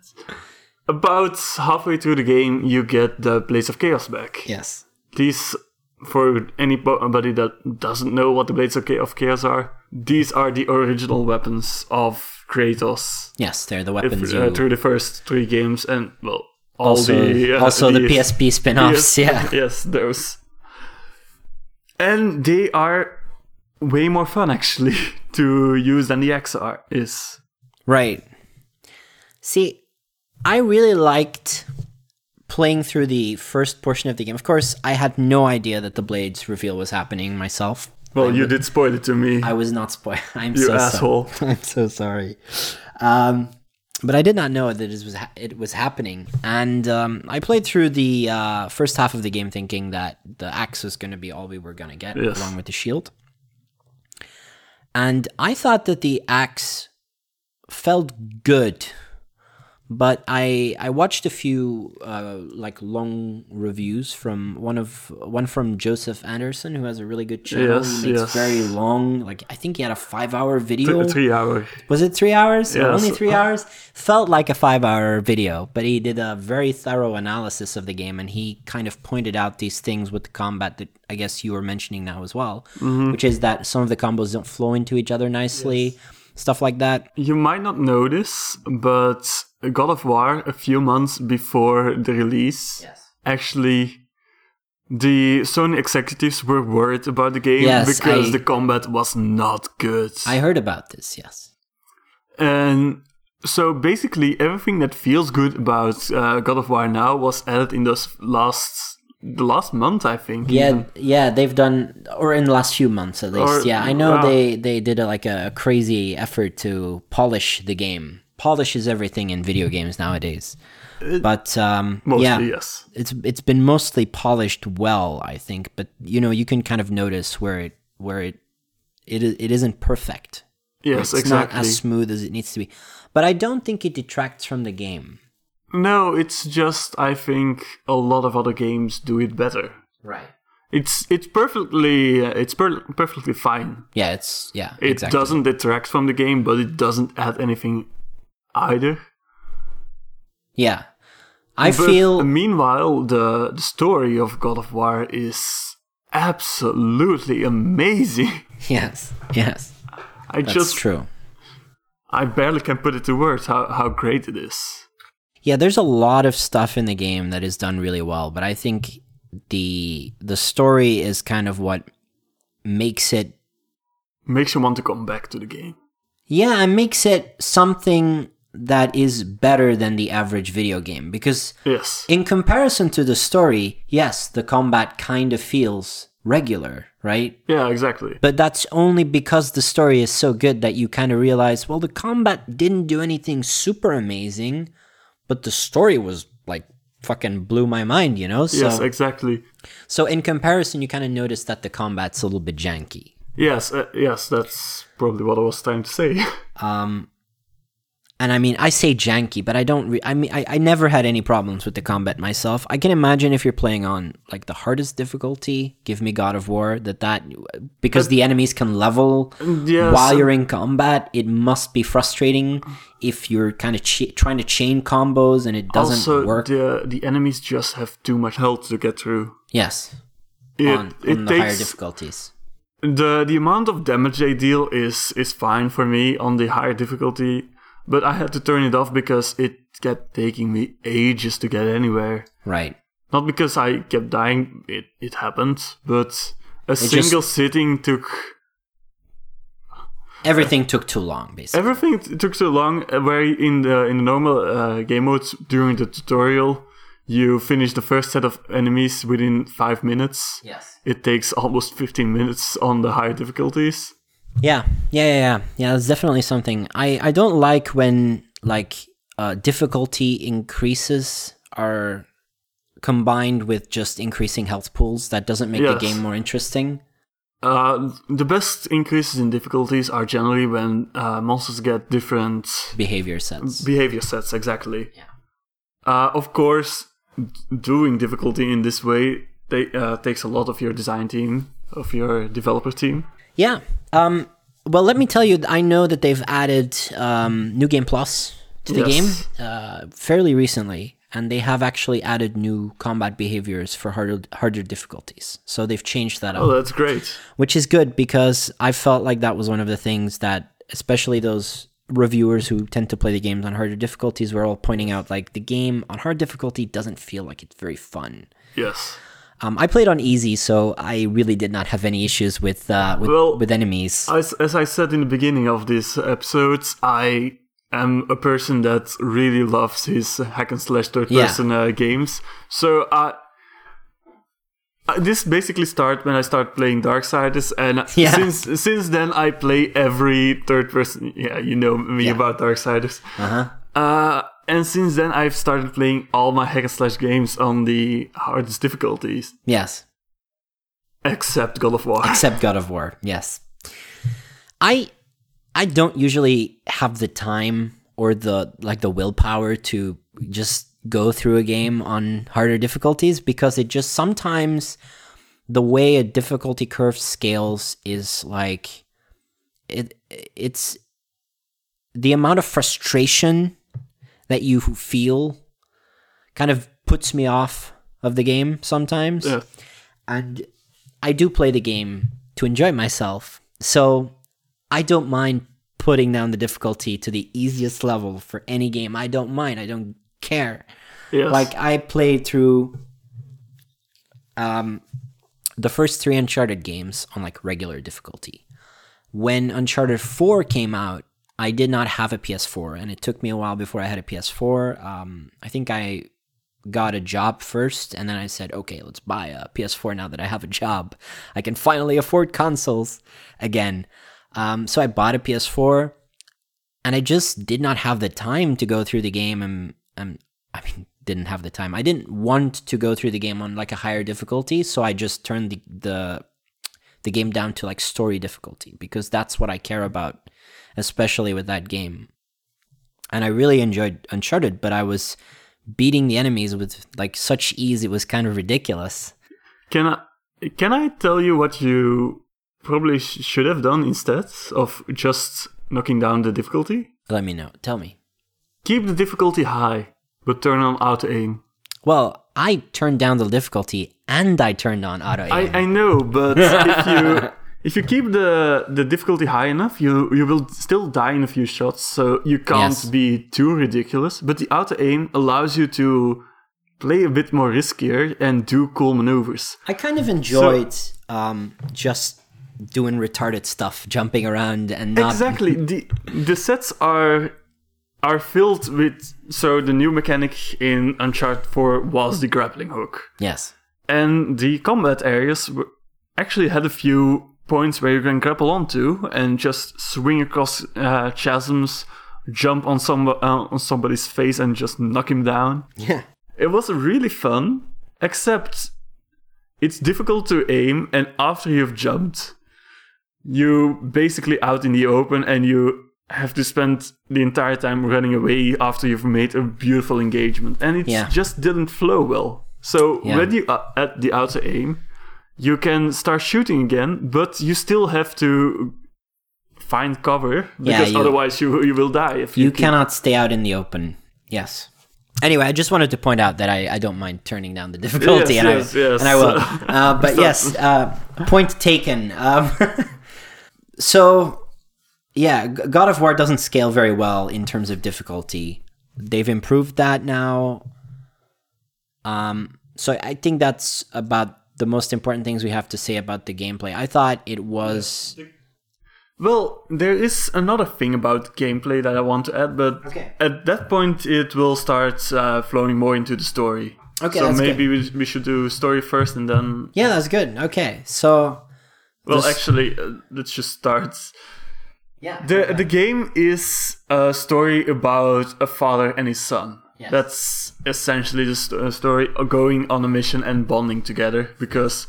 about halfway through the game, you get the Blades of Chaos back. Yes. These, for anybody that doesn't know what the Blades of Chaos are, these are the original weapons of Kratos. Yes, they're the weapons through the first three games, and, well, also the PSP spin-offs, yeah. Yes, those. And they are way more fun, actually, to use than the XR is. Right. See... I really liked playing through the first portion of the game. Of course, I had no idea that the Blades reveal was happening myself. Well, you did spoil it to me. I was not spoiled. I'm so sorry. But I did not know that it was happening. And I played through the first half of the game thinking that the axe was going to be all we were going to get, yes, along with the shield. And I thought that the axe felt good. But I watched a few like long reviews from one from Joseph Anderson, who has a really good channel. Yes, he makes very long, like I think he had a 5-hour video. 3 hours. Was it 3 hours? Yes. Only 3 hours? Felt like a 5-hour video, but he did a very thorough analysis of the game, and he kind of pointed out these things with the combat that I guess you were mentioning now as well, mm-hmm, which is that some of the combos don't flow into each other nicely. Yes. Stuff like that. You might not notice, but God of War, a few months before the release, yes, actually, the Sony executives were worried about the game, yes, because the combat was not good. I heard about this, yes. And so basically, everything that feels good about God of War now was added in those last month, I think. Yeah, even. Yeah, they've done, or in the last few months at least. I know they did a crazy effort to polish the game. Polishes everything in video games nowadays, but mostly, yeah, yes, it's been mostly polished well, I think. But you can kind of notice where it isn't perfect. Yes, it's exactly. Not as smooth as it needs to be. But I don't think it detracts from the game. No, it's just, I think a lot of other games do it better. Right. It's perfectly fine. Yeah, exactly. It doesn't detract from the game, but it doesn't add anything either. Yeah. I feel meanwhile the story of God of War is absolutely amazing. Yes. Yes. That's true. I barely can put it to words how great it is. Yeah, there's a lot of stuff in the game that is done really well, but I think the story is kind of what makes you want to come back to the game. Yeah, and makes it something that is better than the average video game, because yes, in comparison to the story, yes, the combat kind of feels regular, right? Yeah, exactly. But that's only because the story is so good that you kind of realize, well, the combat didn't do anything super amazing, but the story was like fucking blew my mind, So, yes, exactly. So in comparison, you kind of notice that the combat's a little bit janky. Yes, yes, that's probably what I was trying to say. And I mean, I say janky, but I don't. I never had any problems with the combat myself. I can imagine if you're playing on like the hardest difficulty, give me God of War, because the enemies can level, yes, while you're in combat. It must be frustrating if you're kind of trying to chain combos and it doesn't work. Also, the enemies just have too much health to get through. Yes, on the higher difficulties. The amount of damage they deal is fine for me on the higher difficulty. But I had to turn it off because it kept taking me ages to get anywhere. Right. Not because I kept dying, it happened, but a single sitting took... Everything took too long, basically. Everything took too long, where in the normal game mode, during the tutorial, you finish the first set of enemies within 5 minutes. Yes. It takes almost 15 minutes on the higher difficulties. Yeah, that's definitely something. I don't like when, difficulty increases are combined with just increasing health pools. That doesn't make the game more interesting. The best increases in difficulties are generally when monsters get different... Behavior sets. Behavior sets, exactly. Yeah. Of course, doing difficulty in this way takes a lot of your design team, of your developer team. Yeah. Well, let me tell you, I know that they've added New Game Plus to the game fairly recently, and they have actually added new combat behaviors for harder difficulties. So they've changed that up. Oh, that's great. Which is good, because I felt like that was one of the things that, especially those reviewers who tend to play the games on harder difficulties, were all pointing out, the game on hard difficulty doesn't feel like it's very fun. Yes. I played on easy, so I really did not have any issues with enemies. As I said in the beginning of this episode, I am a person that really loves his hack and slash third-person games. So this basically started when I started playing Darksiders, and since then I play every third-person. Yeah, you know me about Darksiders. Uh-huh. And since then, I've started playing all my hack and slash games on the hardest difficulties. Yes. Except God of War. Except God of War, yes. I don't usually have the time or the willpower to just go through a game on harder difficulties, because it just sometimes the way a difficulty curve scales is like it's the amount of frustration that you feel kind of puts me off of the game sometimes. Yeah. And I do play the game to enjoy myself, so I don't mind putting down the difficulty to the easiest level for any game. I don't mind. I don't care. Yes. Like, I played through the first 3 Uncharted games on like regular difficulty. When Uncharted 4 came out, I did not have a PS4, and it took me a while before I had a PS4. I think I got a job first, and then I said, okay, let's buy a PS4 now that I have a job. I can finally afford consoles again. So I bought a PS4, and I just did not have the time to go through the game. Didn't have the time. I didn't want to go through the game on like a higher difficulty, so I just turned the game down to like story difficulty, because that's what I care about, especially with that game. And I really enjoyed Uncharted, but I was beating the enemies with like such ease, it was kind of ridiculous. Can I tell you what you probably should have done instead of just knocking down the difficulty? Let me know. Tell me. Keep the difficulty high, but turn on auto-aim. Well, I turned down the difficulty and I turned on auto-aim. I know, but if you keep the difficulty high enough, you will still die in a few shots, so you can't be too ridiculous. But the auto-aim allows you to play a bit more riskier and do cool maneuvers. I kind of enjoyed just doing retarded stuff, jumping around and not... Exactly. The sets are filled with... So the new mechanic in Uncharted 4 was the grappling hook. Yes. And the combat areas actually had a few points where you can grapple onto and just swing across chasms, jump on somebody's face and just knock him down. Yeah. It was really fun, except it's difficult to aim, and after you've jumped, you're basically out in the open and you have to spend the entire time running away after you've made a beautiful engagement. And it just didn't flow well. So when you are at the auto aim, you can start shooting again, but you still have to find cover, because otherwise you will die. If you cannot stay out in the open. Yes. Anyway, I just wanted to point out that I don't mind turning down the difficulty, and I will. But yes, point taken. So, yeah, God of War doesn't scale very well in terms of difficulty. They've improved that now. So I think that's about the most important things we have to say about the gameplay. I thought it was... Well, there is another thing about gameplay that I want to add, but at that point it will start flowing more into the story. Okay, so maybe we should do story first and then... Yeah, that's good. Okay, so... Well, actually, let's just start. Yeah. The game is a story about a father and his son. Yes. That's essentially the story, going on a mission and bonding together, because...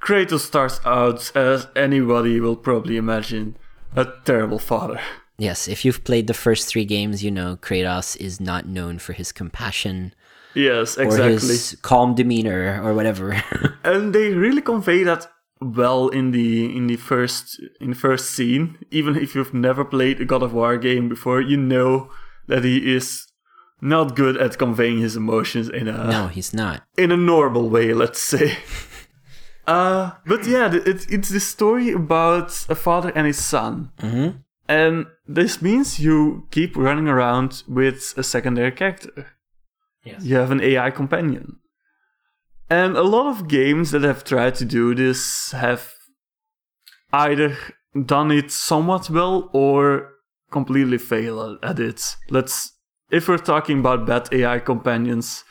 Kratos starts out, as anybody will probably imagine, a terrible father. Yes, if you've played the first 3 games, you know Kratos is not known for his compassion. Yes, exactly. Or his calm demeanor, or whatever. And they really convey that well in the first scene. Even if you've never played a God of War game before, you know that he is not good at conveying his emotions in a normal way, let's say. But yeah, it's the story about a father and his son. Mm-hmm. And this means you keep running around with a secondary character. Yes. You have an AI companion. And a lot of games that have tried to do this have either done it somewhat well or completely failed at it. If we're talking about bad AI companions,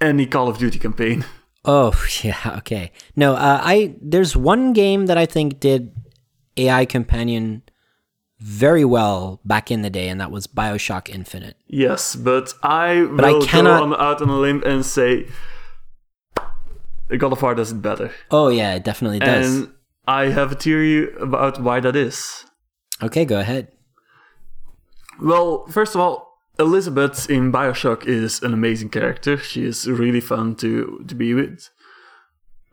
any Call of Duty campaign... Oh, yeah, okay. No, there's one game that I think did AI companion very well back in the day, and that was BioShock Infinite. Yes, but I cannot go out on a limb and say God of War does it better. Oh yeah, it definitely does. And I have a theory about why that is. Okay, go ahead. Well, first of all, Elizabeth in BioShock is an amazing character. She is really fun to be with.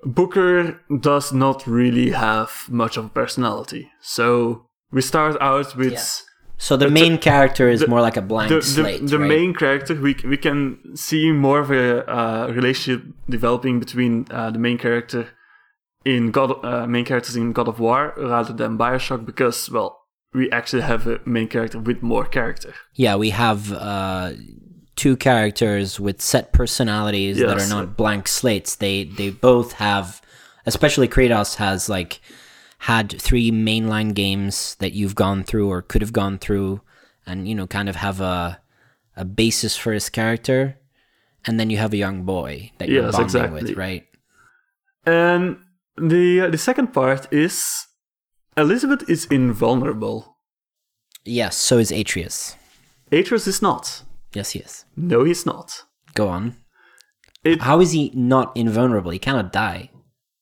Booker does not really have much of a personality. So we start out with... Yeah. So the main character is more like a blank slate, the right? Main character, we can see more of a relationship developing between the main character in main characters in God of War rather than BioShock because, well, we actually have a main character with more character. Yeah, we have two characters with set personalities that are not blank slates. They both have, especially Kratos has had three mainline games that you've gone through or could have gone through, and kind of have a basis for his character, and then you have a young boy that you're bonding with, right? And the second part is, Elizabeth is invulnerable. Yes, so is Atreus. Atreus is not. Yes, he is. No, he's not. Go on. How is he not invulnerable? He cannot die.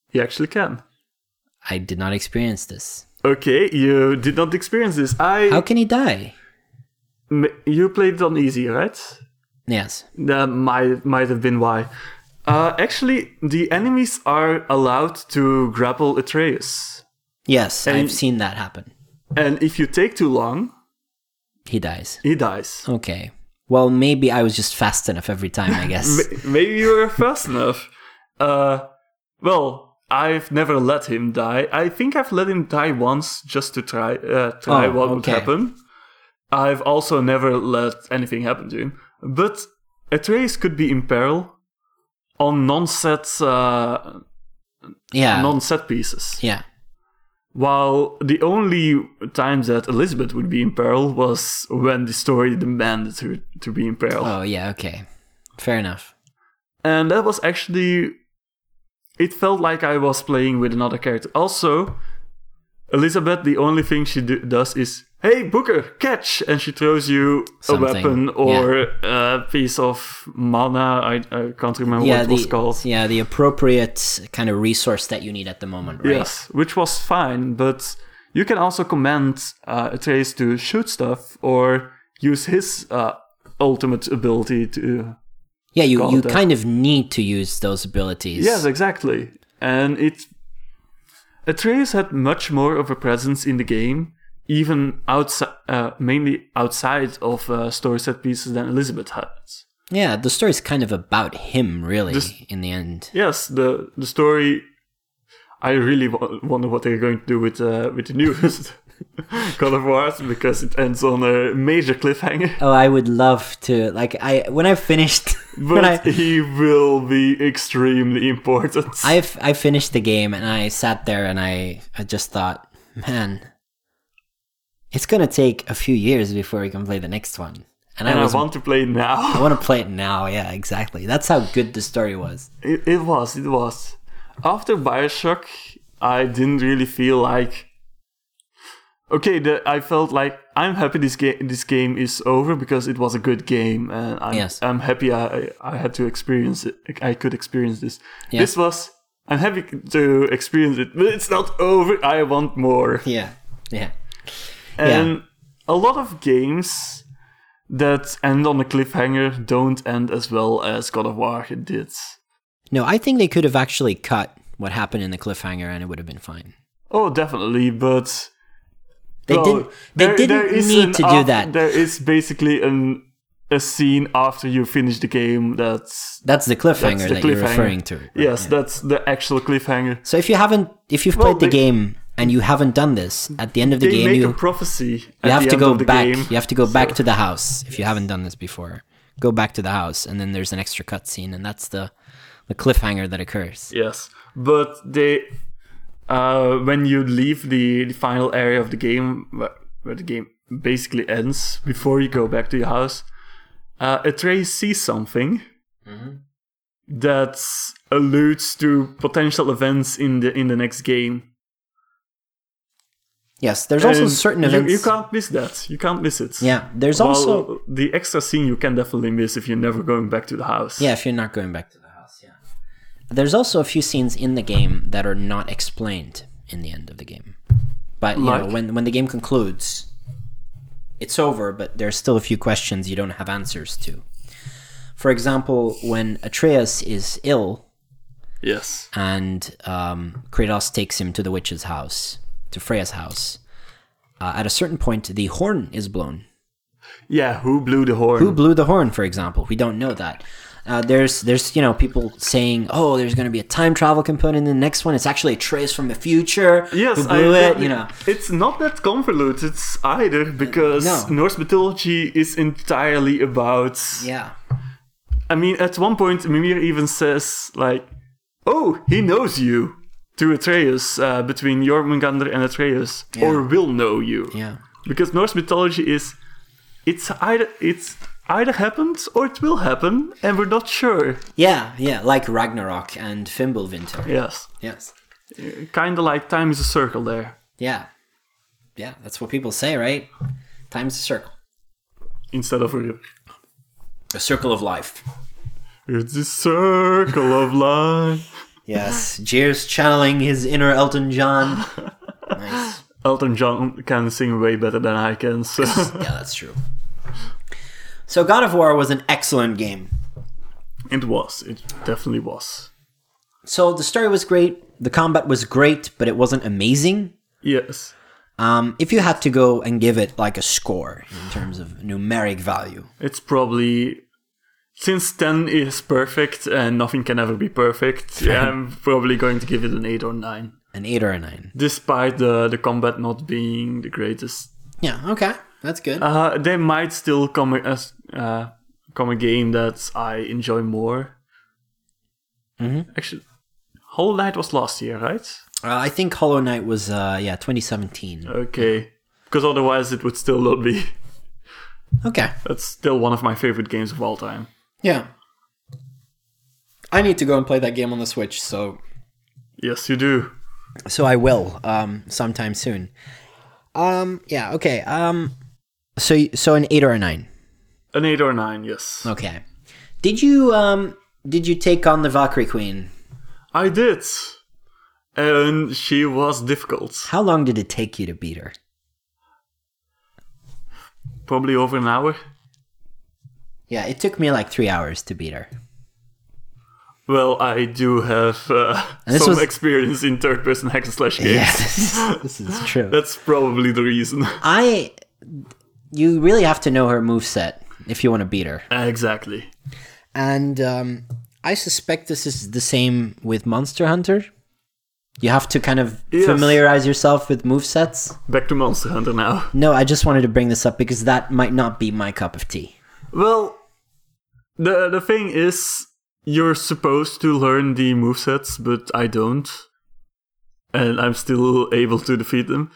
He actually can. I did not experience this. Okay, you did not experience this. How can he die? You played it on easy, right? Yes. That might have been why. Actually, the enemies are allowed to grapple Atreus. Yes, I've seen that happen. And if you take too long... He dies. Okay. Well, maybe I was just fast enough every time, I guess. Maybe you were fast enough. Well, I've never let him die. I think I've let him die once just to try what would happen. I've also never let anything happen to him. But Atreus could be in peril on non-set pieces. Yeah. While the only time that Elizabeth would be in peril was when the story demanded her to be in peril. Oh, yeah, okay. Fair enough. And that was actually... It felt like I was playing with another character. Also, Elizabeth, the only thing she does is, hey, Booker, catch! And she throws you a weapon or a piece of mana. I can't remember what it was called. Yeah, the appropriate kind of resource that you need at the moment, right? Yes, which was fine, but you can also command Atreus to shoot stuff or use his ultimate ability to... Yeah, you kind of need to use those abilities. Yes, exactly. And Atreus had much more of a presence in the game, even outside, mainly outside of story set pieces than Elizabeth had. Yeah, the story is kind of about him, really, in the end. Yes, the story. I really wonder what they're going to do with the newest God of War, because it ends on a major cliffhanger. Oh, I would love to. When I finished... he will be extremely important. I finished the game and I sat there and I just thought, man, it's going to take a few years before we can play the next one. And I want to play it now. I want to play it now, yeah, exactly. That's how good the story was. It was. After BioShock, I didn't really feel like... Okay, I felt like I'm happy this game is over because it was a good game, and I'm happy I had to experience it. I could experience this. Yeah. I'm happy to experience it, but it's not over. I want more. Yeah. And a lot of games that end on a cliffhanger don't end as well as God of War did. No, I think they could have actually cut what happened in the cliffhanger, and it would have been fine. Oh, definitely, but. They didn't need to do that. There is basically a scene after you finish the game that's the cliffhanger that you're referring to. Right? Yes, that's the actual cliffhanger. So if you've played the game and you haven't done this, at the end of the game you make a prophecy. You have to go back to the house if you haven't done this before. Go back to the house, and then there's an extra cutscene, and that's the cliffhanger that occurs. Yes, but they. When you leave the final area of the game, where the game basically ends, before you go back to your house, Atreus sees something that alludes to potential events in the next game. Yes, there's also certain events. You can't miss that. You can't miss it. Yeah, there's also... The extra scene you can definitely miss if you're never going back to the house. Yeah, if you're not going back to the house, yeah. There's also a few scenes in the game that are not explained in the end of the game. But, you know, when the game concludes, it's over, but there's still a few questions you don't have answers to. For example, when Atreus is ill... Yes. And Kratos takes him to the witch's house... to Freya's house, at a certain point, the horn is blown. Yeah, who blew the horn? Who blew the horn, for example? We don't know that. There's you know, people saying, oh, there's going to be a time travel component in the next one. It's actually Atreus from the future. Yes, who blew it, you know. It's not that convoluted either, because Norse mythology is entirely about... Yeah. I mean, at one point, Mimir even says, like, oh, he knows you. To Atreus, between Jormungandr and Atreus, or will know you. Yeah. Because Norse mythology is, it's either happened or it will happen, and we're not sure. Yeah, yeah, like Ragnarok and Fimbulwinter. Yes. Yes. Kind of like time is a circle there. Yeah. Yeah, that's what people say, right? Time's a circle. Instead of a circle of life. It's a circle of life. Yes, Jeers channeling his inner Elton John. Nice. Elton John can sing way better than I can, so... Yeah, that's true. So God of War was an excellent game. It was. It definitely was. So the story was great, the combat was great, but it wasn't amazing. Yes. If you had to go and give it, like, a score in terms of numeric value... It's probably... Since 10 is perfect and nothing can ever be perfect, yeah, I'm probably going to give it an 8 or 9. An 8 or a 9. Despite the combat not being the greatest. Yeah, okay. That's good. There might still come a game that I enjoy more. Mm-hmm. Actually, Hollow Knight was last year, right? I think Hollow Knight was, 2017. Okay. Because otherwise it would still not be. Okay. That's still one of my favorite games of all time. Yeah. I need to go and play that game on the Switch, so... Yes, you do. So I will, sometime soon. Yeah, okay. So an 8 or a 9? An 8 or a 9, yes. Okay. Did you take on the Valkyrie Queen? I did. And she was difficult. How long did it take you to beat her? Probably over an hour. Yeah, it took me like 3 hours to beat her. Well, I do have some experience in third-person hack-and-slash games. Yeah, this is true. That's probably the reason. You really have to know her moveset if you want to beat her. Exactly. And I suspect this is the same with Monster Hunter. You have to kind of familiarize yourself with movesets. Back to Monster Hunter now. No, I just wanted to bring this up because that might not be my cup of tea. Well... The thing is, you're supposed to learn the movesets, but I don't. And I'm still able to defeat them.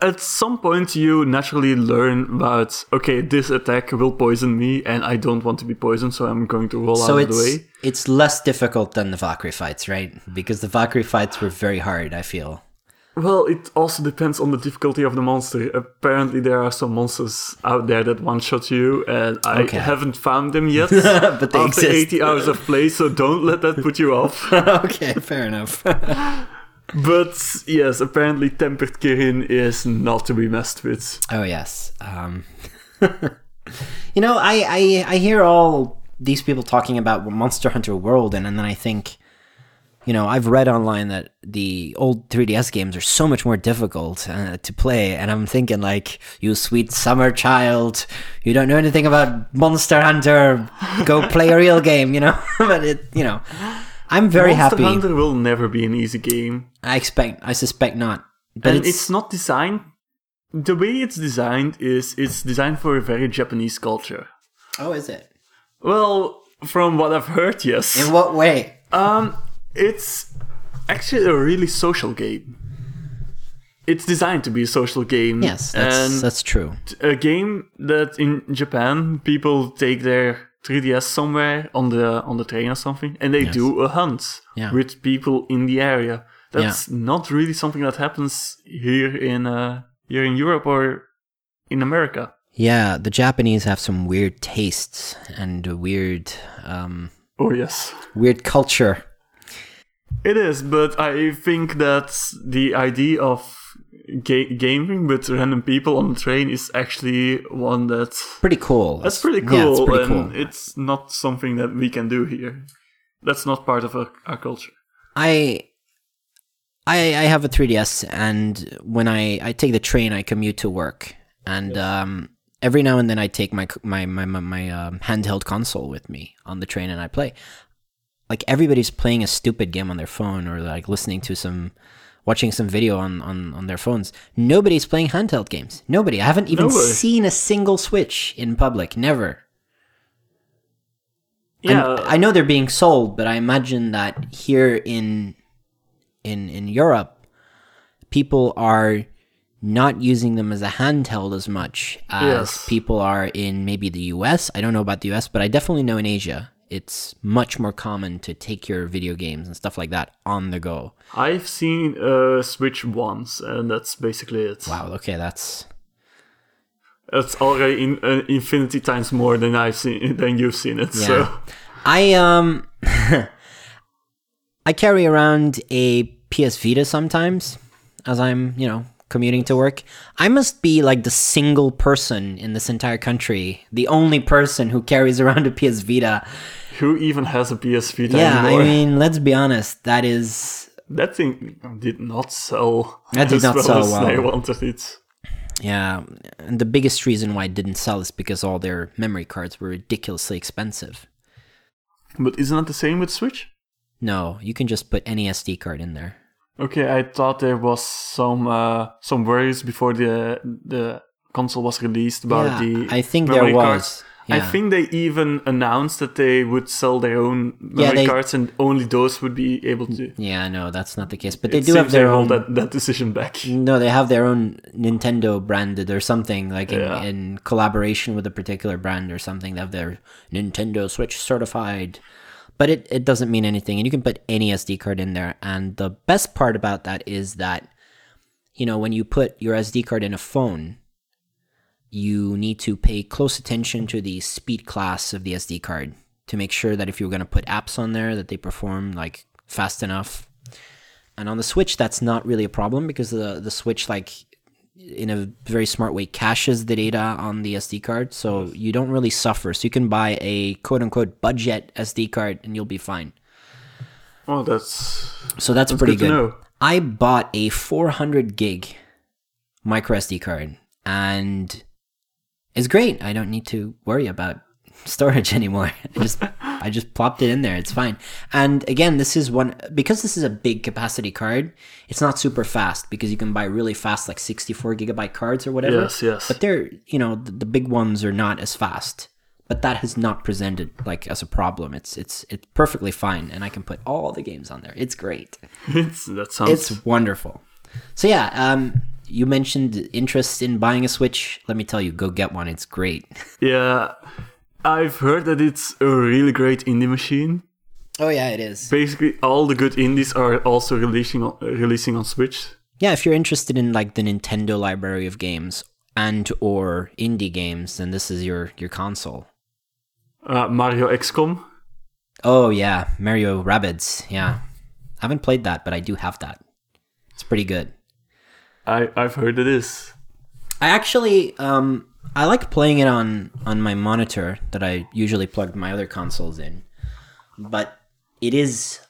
At some point, you naturally learn about, okay, this attack will poison me, and I don't want to be poisoned, so I'm going to roll out of the way. It's less difficult than the Valkyrie fights, right? Because the Valkyrie fights were very hard, I feel. Well, it also depends on the difficulty of the monster. Apparently, there are some monsters out there that one-shot you, and I haven't found them yet. But they exist. After 80 hours of play, so don't let that put you off. Okay, fair enough. But, yes, apparently Tempered Kirin is not to be messed with. Oh, yes. You know, I hear all these people talking about Monster Hunter World, and then I think... You know, I've read online that the old 3DS games are so much more difficult to play, and I'm thinking, like, you sweet summer child, you don't know anything about Monster Hunter, go play a real game, you know? But it, you know, I'm very happy. Monster Hunter will never be an easy game. I suspect not. But it's not designed... The way it's designed is, it's designed for a very Japanese culture. Oh, is it? Well, from what I've heard, yes. In what way? It's actually a really social game. It's designed to be a social game. Yes, that's true. A game that in Japan, people take their 3DS somewhere on the train or something, and they do a hunt with people in the area. That's not really something that happens here You're in Europe or in America? Yeah, the Japanese have some weird tastes and a weird... oh, yes. Weird culture. It is, but I think that the idea of gaming with random people on the train is actually one that's... pretty cool. That's pretty cool, yeah, it's pretty and cool. It's not something that we can do here. That's not part of our culture. I have a 3DS, and when I take the train, I commute to work. And every now and then I take my handheld console with me on the train and I play. Like, everybody's playing a stupid game on their phone or like listening to watching some video on their phones. Nobody's playing handheld games. Nobody. I haven't even seen a single Switch in public. Never. Yeah. I know they're being sold, but I imagine that here in Europe, people are not using them as a handheld as much as people are in maybe the US. I don't know about the US, but I definitely know in Asia, it's much more common to take your video games and stuff like that on the go. I've seen a Switch once, and that's basically it. Wow, okay, that's already infinity times more than you've seen it. Yeah. So I I carry around a PS Vita sometimes as I'm, commuting to work. I must be like the single person in this entire country, the only person who carries around a PS Vita. Who even has a PS Vita anymore? I mean, let's be honest, that thing did not sell. That did not sell well. They wanted it. Yeah, and the biggest reason why it didn't sell is because all their memory cards were ridiculously expensive. But isn't that the same with Switch? No, you can just put any SD card in there. Okay, I thought there was some worries before the console was released about the. I think there was. Yeah. I think they even announced that they would sell their own memory cards, and only those would be able to. Yeah, no, that's not the case. But they do have their own. That decision back. No, they have their own Nintendo branded or something in collaboration with a particular brand or something. They have their Nintendo Switch certified. But it doesn't mean anything, and you can put any SD card in there. And the best part about that is that, when you put your SD card in a phone, you need to pay close attention to the speed class of the SD card to make sure that if you're going to put apps on there, that they perform like fast enough. And on the Switch, that's not really a problem because the Switch, like, in a very smart way, caches the data on the SD card, so you don't really suffer. So you can buy a quote-unquote budget SD card and you'll be fine. Oh, that's pretty good. I bought a 400 gig micro SD card, and it's great. I don't need to worry about storage anymore. I just plopped it in there. It's fine. And again, because this is a big capacity card, it's not super fast because you can buy really fast, like 64 gigabyte cards or whatever. Yes. But they're, the big ones are not as fast. But that has not presented like as a problem. It's perfectly fine, and I can put all the games on there. It's great. It's wonderful. So yeah, you mentioned interest in buying a Switch. Let me tell you, go get one. It's great. Yeah. I've heard that it's a really great indie machine. Oh, yeah, it is. Basically, all the good indies are also releasing on Switch. Yeah, if you're interested in, like, the Nintendo library of games and or indie games, then this is your console. Mario XCOM? Oh, yeah, Mario Rabbids, yeah. I haven't played that, but I do have that. It's pretty good. I've heard it is. I actually... I like playing it on my monitor that I usually plug my other consoles in, but it is,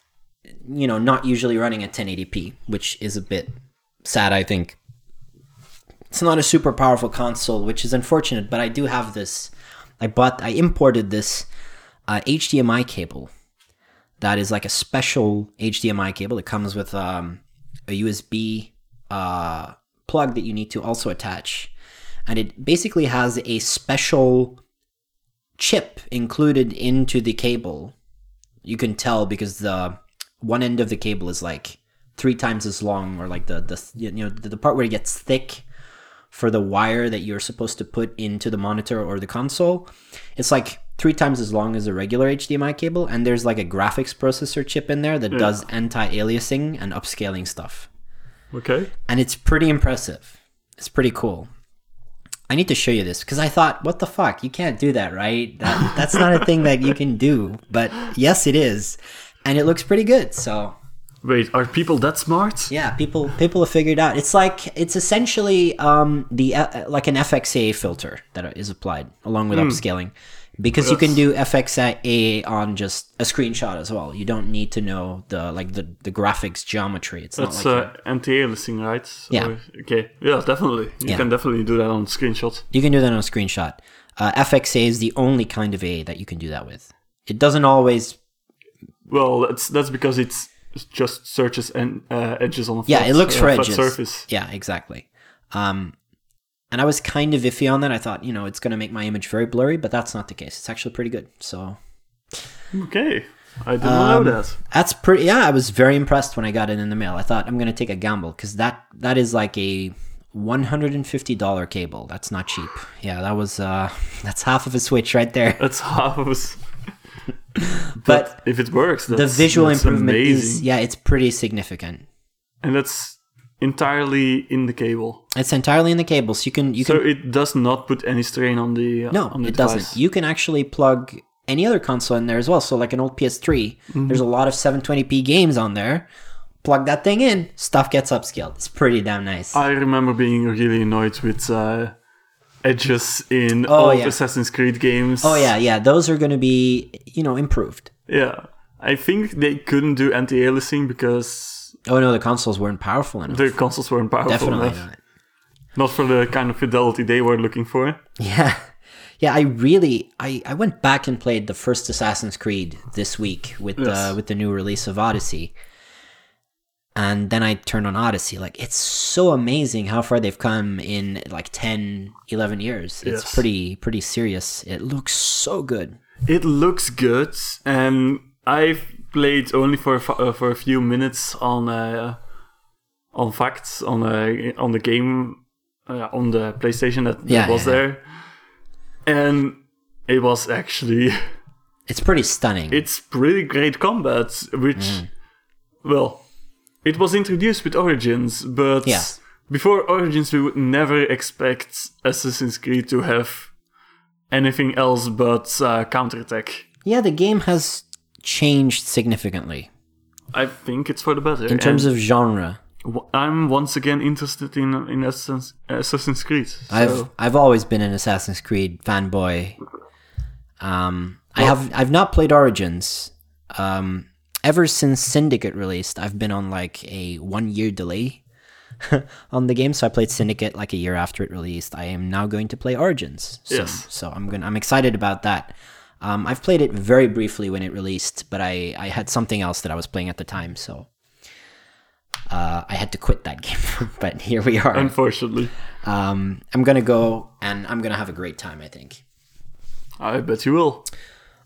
not usually running at 1080p, which is a bit sad, I think. It's not a super powerful console, which is unfortunate, but I do have this. I imported this HDMI cable that is like a special HDMI cable. It comes with a USB plug that you need to also attach. And it basically has a special chip included into the cable. You can tell because the one end of the cable is like 3 times as long, or like the part where it gets thick for the wire that you're supposed to put into the monitor or the console. It's like 3 times as long as a regular HDMI cable, and there's like a graphics processor chip in there that does anti-aliasing and upscaling stuff. Okay. And it's pretty impressive. It's pretty cool. I need to show you this because I thought, what the fuck? You can't do that, right? That's not a thing that you can do. But yes, it is. And it looks pretty good. So wait, are people that smart? Yeah, people have figured out. It's like, it's essentially like an FXA filter that is applied along with upscaling. Because you can do FXA on just a screenshot as well. You don't need to know the graphics geometry. It's not like anti-aliasing, right? So, yeah. Okay. Yeah, definitely. You can definitely do that on screenshots. You can do that on a screenshot. FXA is the only kind of A that you can do that with. It doesn't always. Well, that's because it just searches and edges on a flat, it looks for edges. Surface. Yeah, exactly. And I was kind of iffy on that. I thought, it's going to make my image very blurry, but that's not the case. It's actually pretty good. So, okay, I didn't know that. That's pretty. Yeah, I was very impressed when I got it in the mail. I thought I'm going to take a gamble because that is like a $150 cable. That's not cheap. Yeah, that was that's half of a Switch right there. That's half of a. But if it works, the visual improvement is it's pretty significant. And that's. Entirely in the cable. It's entirely in the cable, so so it does not put any strain on the device. Doesn't. You can actually plug any other console in there as well. So like an old PS3, there's a lot of 720p games on there. Plug that thing in, stuff gets upscaled. It's pretty damn nice. I remember being really annoyed with edges in all of Assassin's Creed games. Oh yeah, those are going to be improved. Yeah, I think they couldn't do anti-aliasing because. Oh no, the consoles weren't powerful enough. The consoles weren't powerful enough. Definitely not for the kind of fidelity they were looking for. Yeah. Yeah, I went back and played the first Assassin's Creed this week with the new release of Odyssey. And then I turned on Odyssey. Like, it's so amazing how far they've come in like 10, 11 years. It's pretty serious. It looks so good. It looks good. And I've played only for a few minutes on facts on the game on the PlayStation that was there, and it was actually it's pretty stunning. It's pretty great combat, which it was introduced with Origins, but before Origins we would never expect Assassin's Creed to have anything else but counterattack. Yeah, the game has changed significantly. I think it's for the better. In terms of genre. I'm once again interested in Assassin's Creed. So. I've always been an Assassin's Creed fanboy. I've not played Origins. Ever since Syndicate released, I've been on like a 1 year delay on the game. So I played Syndicate like a year after it released. I am now going to play Origins. So I'm excited about that. I've played it very briefly when it released, but I had something else that I was playing at the time, so I had to quit that game. But here we are. Unfortunately. I'm going to go, and I'm going to have a great time, I think. I bet you will.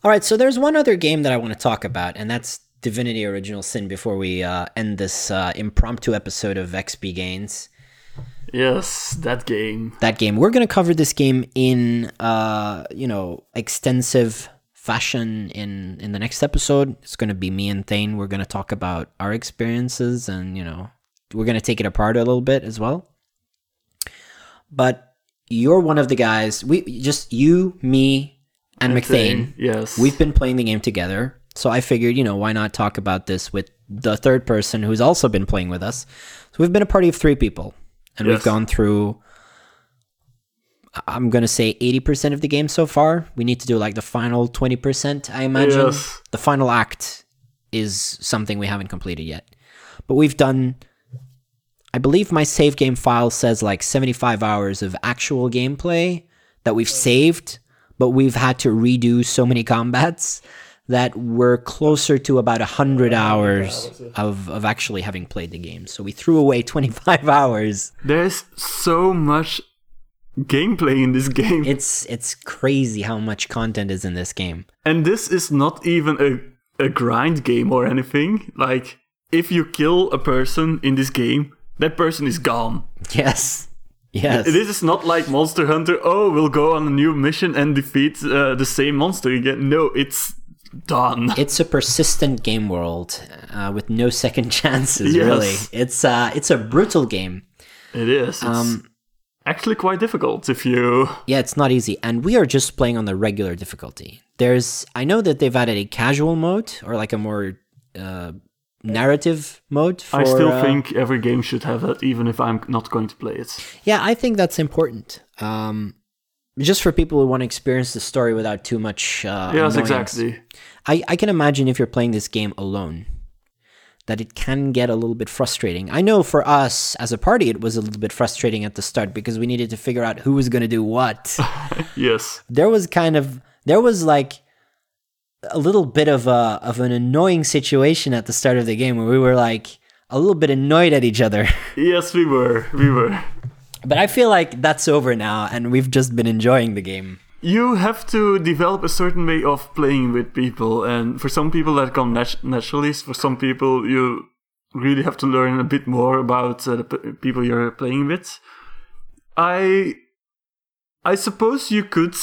All right, so there's one other game that I want to talk about, and that's Divinity: Original Sin before we end this impromptu episode of XP Gains. Yes, that game. We're going to cover this game in, extensive fashion in the next episode. It's going to be me and Thane. We're going to talk about our experiences and, we're going to take it apart a little bit as well. But you're one of the guys. You, me, and McThane. Yes. We've been playing the game together. So I figured, why not talk about this with the third person who's also been playing with us. So we've been a party of three people. And we've gone through, I'm going to say 80% of the game so far. We need to do like the final 20%, I imagine. Yes. The final act is something we haven't completed yet. But we've done, I believe my save game file says like 75 hours of actual gameplay that we've saved, but we've had to redo so many combats that we're closer to about 100 hours of actually having played the game. So we threw away 25 hours. There's so much gameplay in this game. It's crazy how much content is in this game. And this is not even a grind game or anything. Like, if you kill a person in this game, that person is gone. Yes. This is not like Monster Hunter. Oh, we'll go on a new mission and defeat the same monster again. No, it's done. It's a persistent game world with no second chances. Really, it's a brutal game. It is. actually quite difficult if you... Yeah, it's not easy. And we are just playing on the regular difficulty. There's... I know that they've added a casual mode or like a more narrative mode. For, I still think every game should have that, even if I'm not going to play it. Yeah, I think that's important. Just for people who want to experience the story without too much annoyance. Yes, exactly. I can imagine if you're playing this game alone, that it can get a little bit frustrating. I know for us as a party, it was a little bit frustrating at the start because we needed to figure out who was going to do what. Yes. There was like a little bit of an annoying situation at the start of the game where we were like a little bit annoyed at each other. Yes, we were. But I feel like that's over now and we've just been enjoying the game. You have to develop a certain way of playing with people, and for some people that come naturally. For some people, you really have to learn a bit more about the people you're playing with. I suppose you could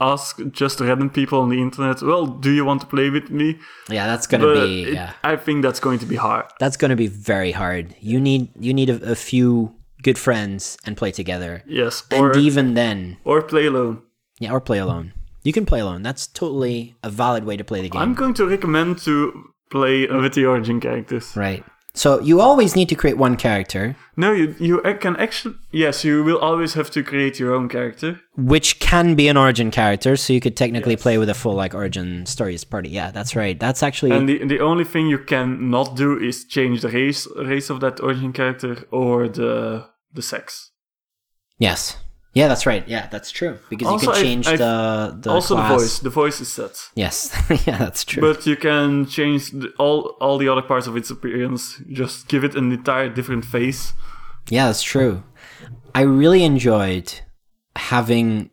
ask just random people on the internet, well, do you want to play with me? Yeah, that's going to be... I think that's going to be hard. That's going to be very hard. You need a few good friends and play together. Yes. And even then... Or play alone. Yeah, or play alone. You can play alone. That's totally a valid way to play the game. I'm going to recommend to play with the origin characters. Right. So you always need to create one character. No, you can actually... Yes, you will always have to create your own character. Which can be an origin character, so you could technically play with a full origin stories party. Yeah, that's right. That's actually... And the only thing you cannot do is change the race of that origin character or the sex. Yes. Yeah, that's right. Yeah, that's true. Because also, you can change the class. The voice is set. Yes. Yeah, that's true. But you can change all the other parts of its appearance. Just give it an entire different face. Yeah, that's true. I really enjoyed having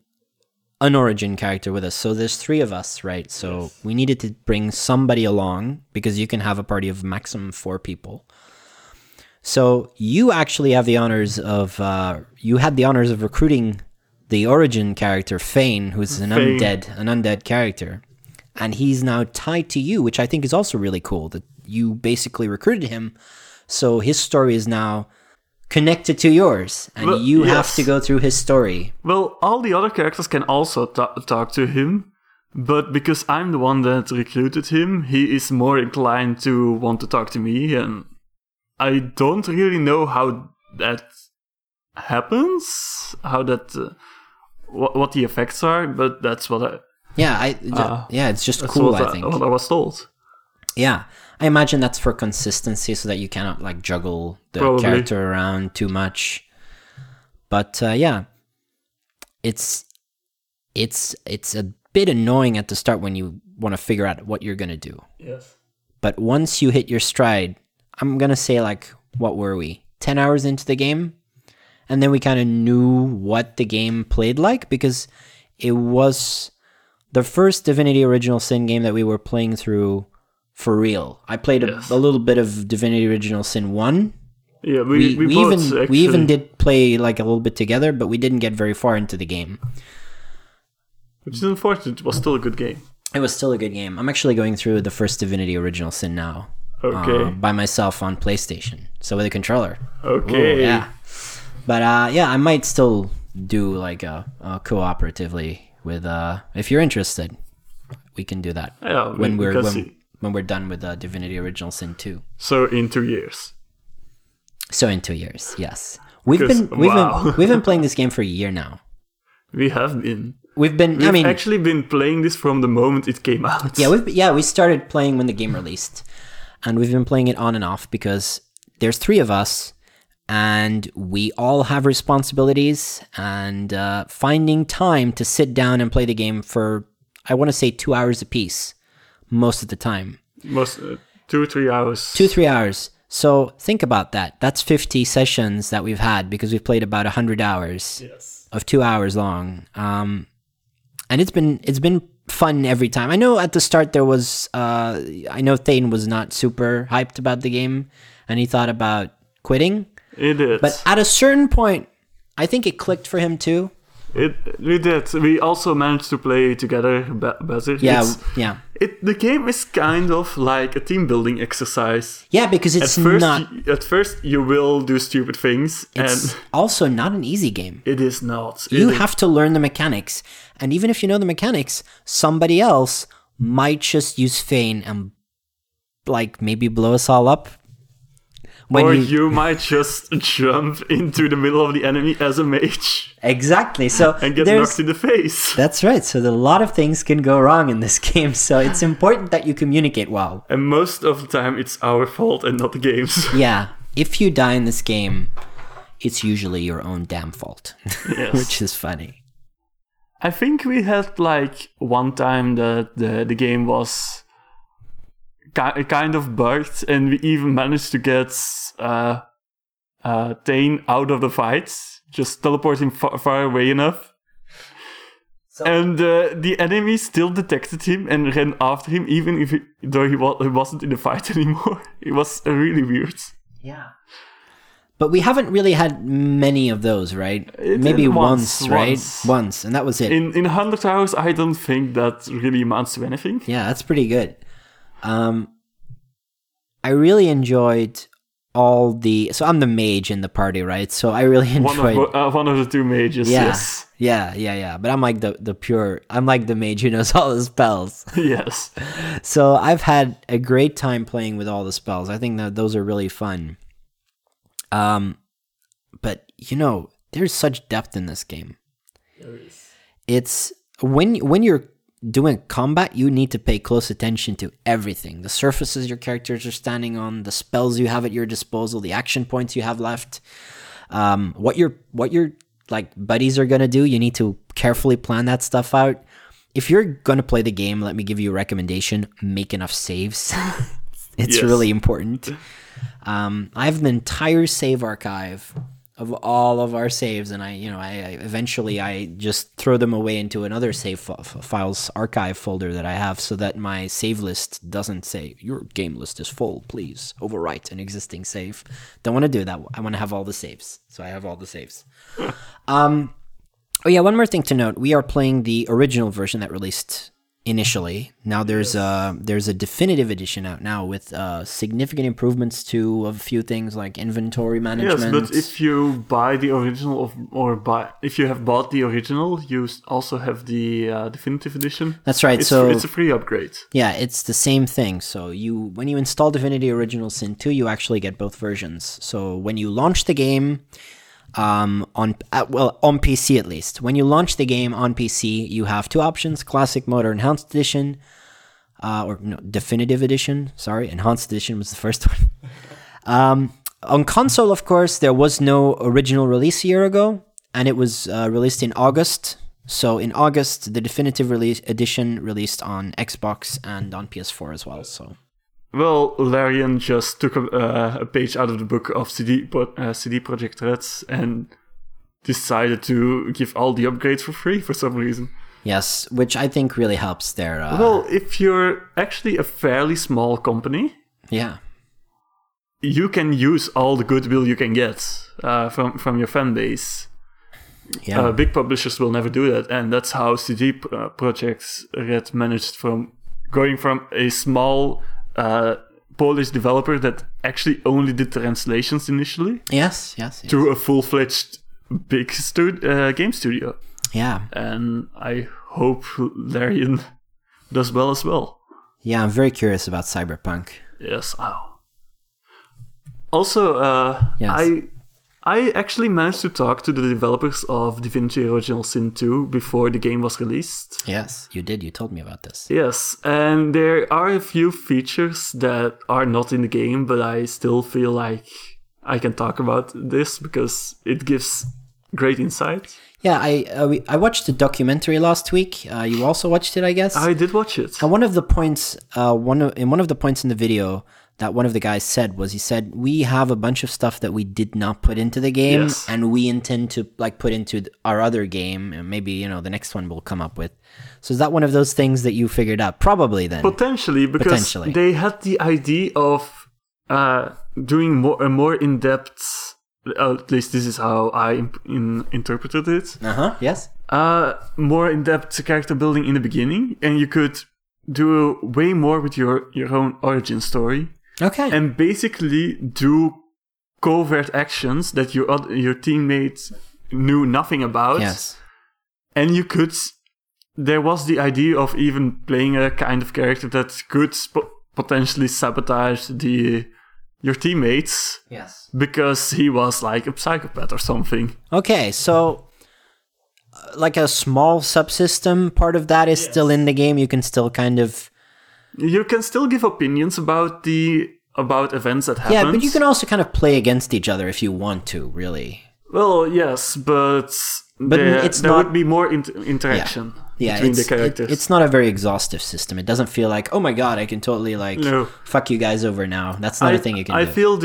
an origin character with us. So there's three of us, right? So we needed to bring somebody along because you can have a party of maximum 4 people. So you actually have the honors of recruiting the origin character Fane, who's an undead character, and he's now tied to you, which I think is also really cool that you basically recruited him. So his story is now connected to yours, and you have to go through his story. Well, all the other characters can also talk to him. But because I'm the one that recruited him, he is more inclined to want to talk to me, and I don't really know how that happens, what the effects are, but that's what I... it's just cool, I think. That's what I was told. Yeah, I imagine that's for consistency so that you cannot juggle the character around too much. But it's a bit annoying at the start when you want to figure out what you're going to do. Yes. But once you hit your stride... I'm going to say, what were we? 10 hours into the game? And then we kind of knew what the game played like, because it was the first Divinity Original Sin game that we were playing through for real. I played a little bit of Divinity Original Sin 1. Yeah, we both, actually. We even did play, a little bit together, but we didn't get very far into the game. Which is unfortunate. It was still a good game. It was still a good game. I'm actually going through the first Divinity Original Sin now. Okay. By myself on PlayStation, so with a controller. Okay. Ooh, yeah. But I might still do cooperatively with if you're interested, we can do that. Yeah, when we're done with Divinity Original Sin 2. So in 2 years. Yes. We've been playing this game for a year now. We have been. We've actually been playing this from the moment it came out. Yeah, we started playing when the game released. And we've been playing it on and off because there's 3 of us and we all have responsibilities, and finding time to sit down and play the game for, I want to say 2 hours apiece most of the time. 2-3 hours. 2-3 hours. So think about that. That's 50 sessions that we've had because we've played about 100 hours of 2 hours long. And it's been fun every time. I know at the start there was Thane was not super hyped about the game and he thought about quitting. He did. But at a certain point, I think it clicked for him too. We did. We also managed to play together better. Yeah. The game is kind of like a team building exercise. Yeah, because it's at first you will do stupid things. It's also not an easy game. It is not. You have to learn the mechanics. And even if you know the mechanics, somebody else might just use Fane and like maybe blow us all up. Or you might just jump into the middle of the enemy as a mage. Exactly. So and get knocked in the face. That's right. So a lot of things can go wrong in this game. So it's important that you communicate well. And most of the time it's our fault and not the game's. Yeah. If you die in this game, it's usually your own damn fault. Yes. Which is funny. I think we had like one time that the game was kind of bugged, and we even managed to get Thane out of the fight, just teleporting far away enough. So, and the enemy still detected him and ran after him, even if he wasn't in the fight anymore. It was really weird. Yeah. But we haven't really had many of those, right? Maybe once, and that was it. In 100 hours, I don't think that really amounts to anything. Yeah, that's pretty good. I really enjoyed so I'm the mage in the party, right? So I really enjoyed one of the two mages. Yeah, yes. Yeah. But I'm like I'm like the mage who knows all the spells. Yes. So I've had a great time playing with all the spells. I think that those are really fun. But you know, there's such depth in this game. There is. It's when you're doing combat, you need to pay close attention to everything. The surfaces your characters are standing on, the spells you have at your disposal, the action points you have left, what your like buddies are gonna do. You need to carefully plan that stuff out. If you're gonna play the game, let me give you a recommendation: make enough saves. It's really important. I have an entire save archive of all of our saves, and I eventually just throw them away into another save files archive folder that I have, so that my save list doesn't say your game list is full, please overwrite an existing save. Don't want to do that. I want to have all the saves, so I have all the saves. Oh yeah, one more thing to note: we are playing the original version that released initially. Now there's a definitive edition out now with significant improvements to a few things like inventory management. Yes, but if you buy the original if you have bought the original, you also have the definitive edition. That's right. So it's a free upgrade. Yeah, it's the same thing. So when you install Divinity: Original Sin 2, you actually get both versions. So when you launch the game, on PC at least. When you launch the game on PC, you have two options: Classic Mode or Enhanced Edition, Definitive Edition. Sorry, Enhanced Edition was the first one. On console, of course, there was no original release a year ago, and it was released in August. So in August, the Definitive Edition released on Xbox and on PS4 as well. So. Well, Larian just took a page out of the book of CD Project Red and decided to give all the upgrades for free for some reason. Yes, which I think really helps their... Well, if you're actually a fairly small company... Yeah. You can use all the goodwill you can get from your fan base. Yeah. Big publishers will never do that, and that's how CD Project Red managed from going from a small... Polish developer that actually only did translations initially. Yes. To a full-fledged big game studio. Yeah. And I hope Larian does well as well. Yeah, I'm very curious about Cyberpunk. Yes. Oh. Also, yes. I actually managed to talk to the developers of Divinity: Original Sin 2 before the game was released. Yes, you did. You told me about this. Yes, and there are a few features that are not in the game, but I still feel like I can talk about this because it gives great insight. Yeah, I watched the documentary last week. You also watched it, I guess? I did watch it. And one of the points in the video... that one of the guys said was, he said, we have a bunch of stuff that we did not put into the game, yes, and we intend to like put into our other game, and maybe, you know, the next one we'll come up with. So is that one of those things that you figured out? Probably then. Potentially. They had the idea of doing a more in-depth, at least this is how I interpreted it. More in-depth character building in the beginning, and you could do way more with your own origin story. Okay. And basically do covert actions that your teammates knew nothing about. Yes. And you could... There was the idea of even playing a kind of character that could potentially sabotage your teammates. Yes. Because he was like a psychopath or something. Okay, so... like a small subsystem part of that is still in the game. You can still kind of... You can still give opinions about events that happen. Yeah, but you can also kind of play against each other if you want to, really. Well, yes, but there would be more interaction between the characters. It's not a very exhaustive system. It doesn't feel like, oh my god, I can totally fuck you guys over now. That's not a thing you can do. I feel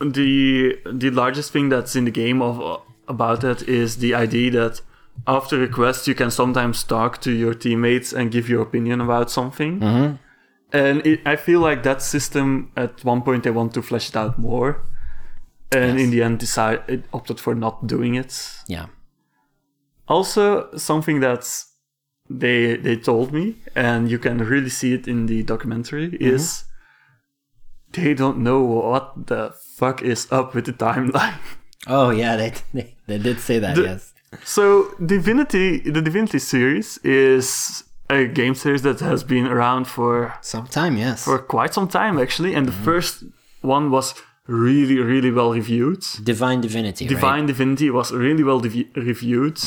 the largest thing that's in the game about it is the idea that after requests, you can sometimes talk to your teammates and give your opinion about something. Mm-hmm. And I feel like that system, at one point, they want to flesh it out more. And in the end, it opted for not doing it. Yeah. Also, something that they told me, and you can really see it in the documentary, is they don't know what the fuck is up with the timeline. Oh, yeah, they did say that, yes. So, the Divinity series is a game series that has been around for... some time, yes. For quite some time, actually. And the first one was really, really well reviewed. Divine Divinity was really well reviewed,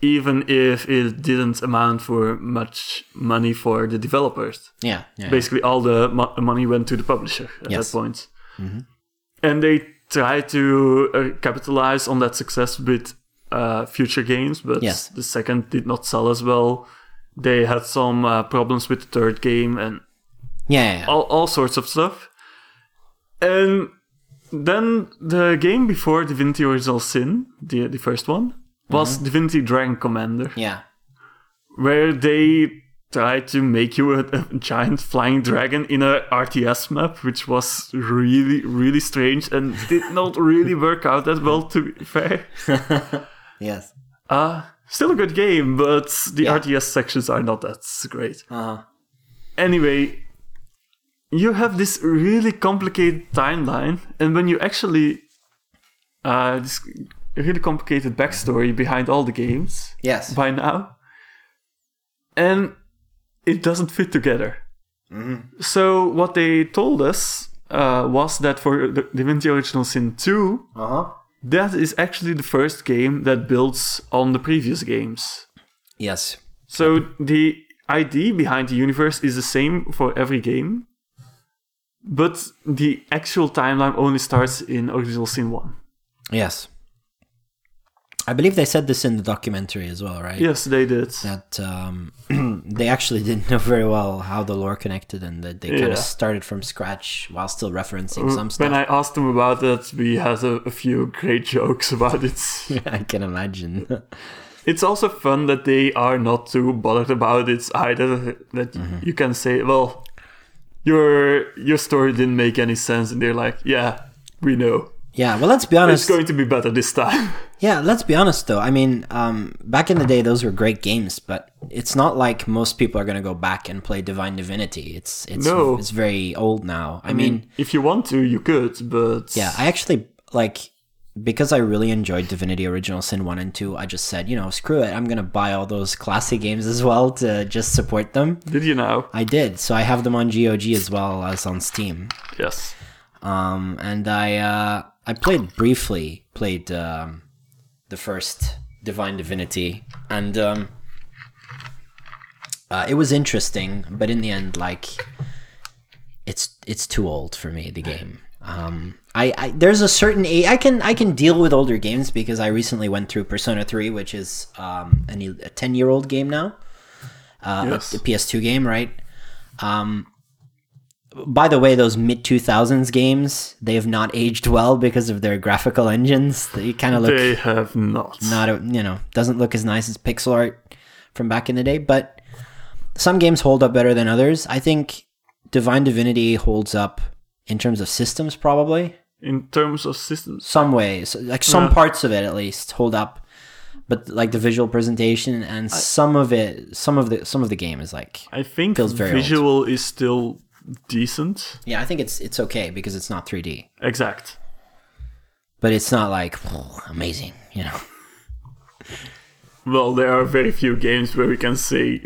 even if it didn't amount for much money for the developers. Yeah. Basically, all the money went to the publisher at that point. Mm-hmm. And they tried to capitalize on that success with... future games, but the second did not sell as well. They had some problems with the third game and all sorts of stuff. And then the game before Divinity Original Sin, the first one, was Divinity Dragon Commander. Yeah. Where they tried to make you a giant flying dragon in a RTS map, which was really, really strange and did not really work out that well, to be fair. Yes. Still a good game, but the RTS sections are not that great. Uh-huh. Anyway, you have this really complicated timeline, and when you actually... this really complicated backstory behind all the games by now. And it doesn't fit together. Mm-hmm. So what they told us was that for Divinity Original Sin 2... Uh-huh. That is actually the first game that builds on the previous games. Yes. So the idea behind the universe is the same for every game, but the actual timeline only starts in Original Sin 1. Yes. I believe they said this in the documentary as well, right? Yes, they did. That they actually didn't know very well how the lore connected and that they kind of started from scratch while still referencing some stuff. When I asked them about that, we had a few great jokes about it. I can imagine. It's also fun that they are not too bothered about it either. That you can say, well, your story didn't make any sense. And they're like, yeah, we know. Yeah, well, let's be honest. It's going to be better this time. Yeah, let's be honest, though. I mean, back in the day, those were great games, but it's not like most people are going to go back and play Divine Divinity. It's very old now. I mean... If you want to, you could, but... Yeah, I actually, because I really enjoyed Divinity Original Sin 1 and 2, I just said, screw it, I'm going to buy all those classic games as well to just support them. Did you now? I did, so I have them on GOG as well as on Steam. Yes. And I briefly played the first Divine Divinity, and it was interesting, but in the end, it's too old for me, the game. I there's a certain age I can deal with older games because I recently went through Persona 3, which is a 10-year-old game now, the PS2 game, right? By the way, those mid-2000s games, they have not aged well because of their graphical engines. They kind of look... They have not. Doesn't look as nice as pixel art from back in the day, but some games hold up better than others. I think Divine Divinity holds up in terms of systems, probably. In terms of systems? Some ways. Some parts of it, at least, hold up. but like the visual presentation and some of the game is like, I think feels very visual old. Is still decent. Yeah, I think it's okay because it's not 3D. Exact. But it's not like amazing, you know. Well, there are very few games where we can say,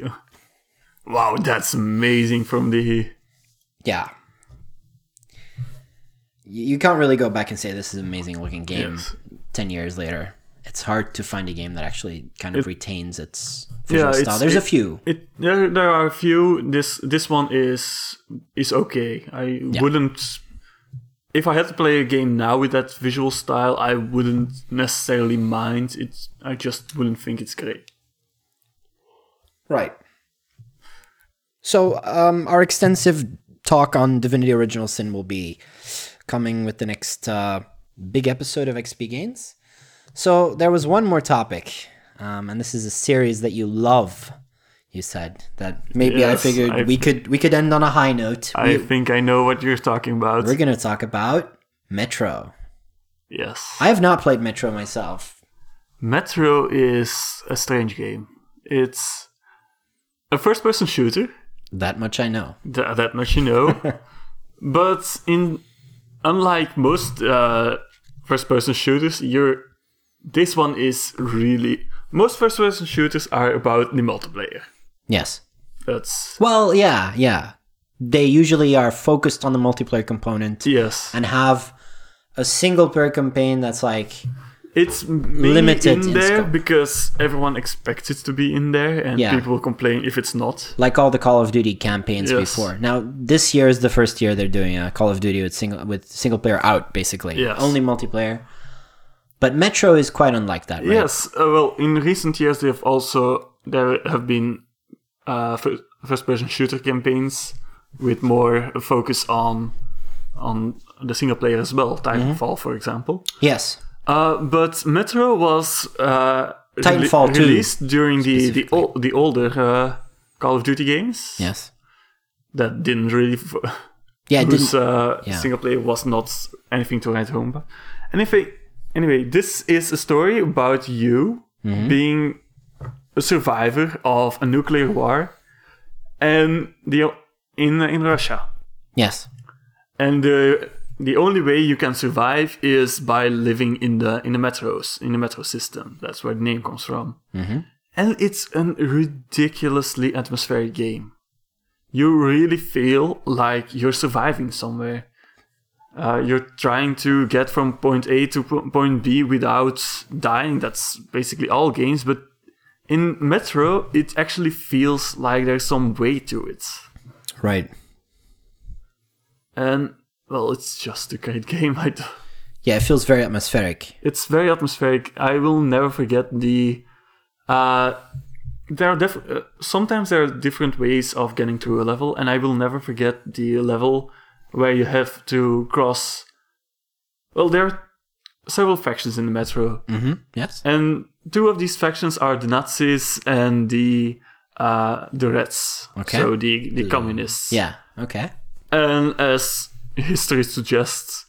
wow, that's amazing from the... Yeah. You can't really go back and say this is an amazing looking game 10 years later. It's hard to find a game that actually kind of retains its visual style. There's a few. There are a few. This one is okay. I wouldn't... If I had to play a game now with that visual style, I wouldn't necessarily mind it. I just wouldn't think it's great. Right. So our extensive talk on Divinity Original Sin will be coming with the next big episode of XP Gains. So there was one more topic, and this is a series that you love. You said that we could end on a high note. I think I know what you're talking about. We're going to talk about Metro. Yes. I have not played Metro myself. Metro is a strange game. It's a first-person shooter. That much I know. That much you know. But unlike most first-person shooters, this one is really... Most first-person shooters are about the multiplayer. Yes. Well, yeah. They usually are focused on the multiplayer component. Yes. And have a single-player campaign that's like... It's limited in there because everyone expects it to be in there and people complain if it's not. Like all the Call of Duty campaigns before. Now, this year is the first year they're doing a Call of Duty with single-player out, basically. Yes. Only multiplayer. But Metro is quite unlike that, right? Yes. Well, in recent years, there have been first-person shooter campaigns with more focus on the single player as well. Titanfall, for example. Yes. But Metro was Titanfall 2 released during the older Call of Duty games. Yes. That didn't really. Single player was not anything to write home about. Anyway, this is a story about you being a survivor of a nuclear war and in Russia. Yes. And the only way you can survive is by living in the metro system. That's where the name comes from. Mm-hmm. And it's a ridiculously atmospheric game. You really feel like you're surviving somewhere. You're trying to get from point A to point B without dying. That's basically all games. But in Metro, it actually feels like there's some way to it. Right. And, well, it's just a great game. Yeah, it feels very atmospheric. It's very atmospheric. I will never forget the... sometimes there are different ways of getting through a level, and I will never forget the level... where you have to cross... Well, there are several factions in the Metro. Mm-hmm. Yes. And two of these factions are the Nazis and the Reds. Okay. So the communists. Yeah, okay. And as history suggests,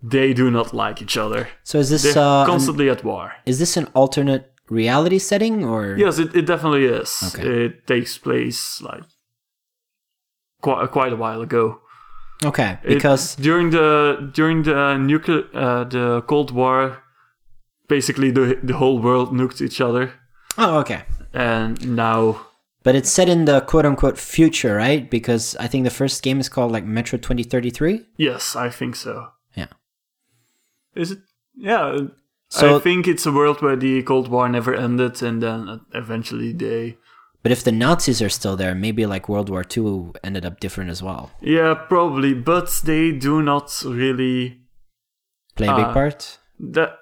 they do not like each other. So is this... They're constantly at war. Is this an alternate reality setting, or...? Yes, it definitely is. Okay. It takes place, like, quite a while ago. Okay, because during the nuclear the Cold War, basically the whole world nuked each other. Oh, okay. And now, but it's set in the quote unquote future, right? Because I think the first game is called like Metro 2033. Yes, I think so. Yeah. Is it? Yeah. So, I think it's a world where the Cold War never ended, and then eventually they. But if the Nazis are still there, maybe like World War II ended up different as well. Yeah, probably. But they do not really... play a big part? The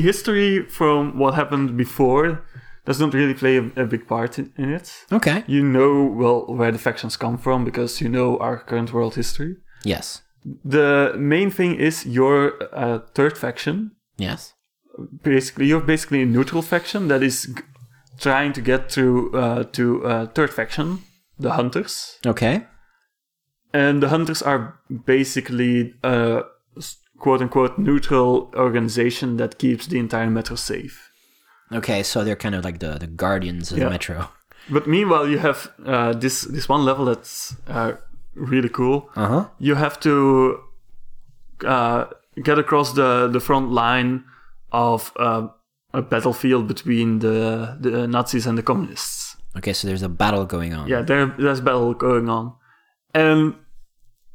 history from what happened before does not really play a big part in it. Okay. You know, well, where the factions come from because you know our current world history. Yes. The main thing is your third faction. Yes. You're basically a neutral faction that is... trying to get to third faction, the Hunters. Okay. And the Hunters are basically a quote-unquote neutral organization that keeps the entire Metro safe. Okay, so they're kind of like the guardians of Metro. But meanwhile, you have this one level that's really cool. Uh-huh. You have to get across the front line of a battlefield between the Nazis and the communists. Okay, so there's a battle going on. Yeah, there's battle going on. And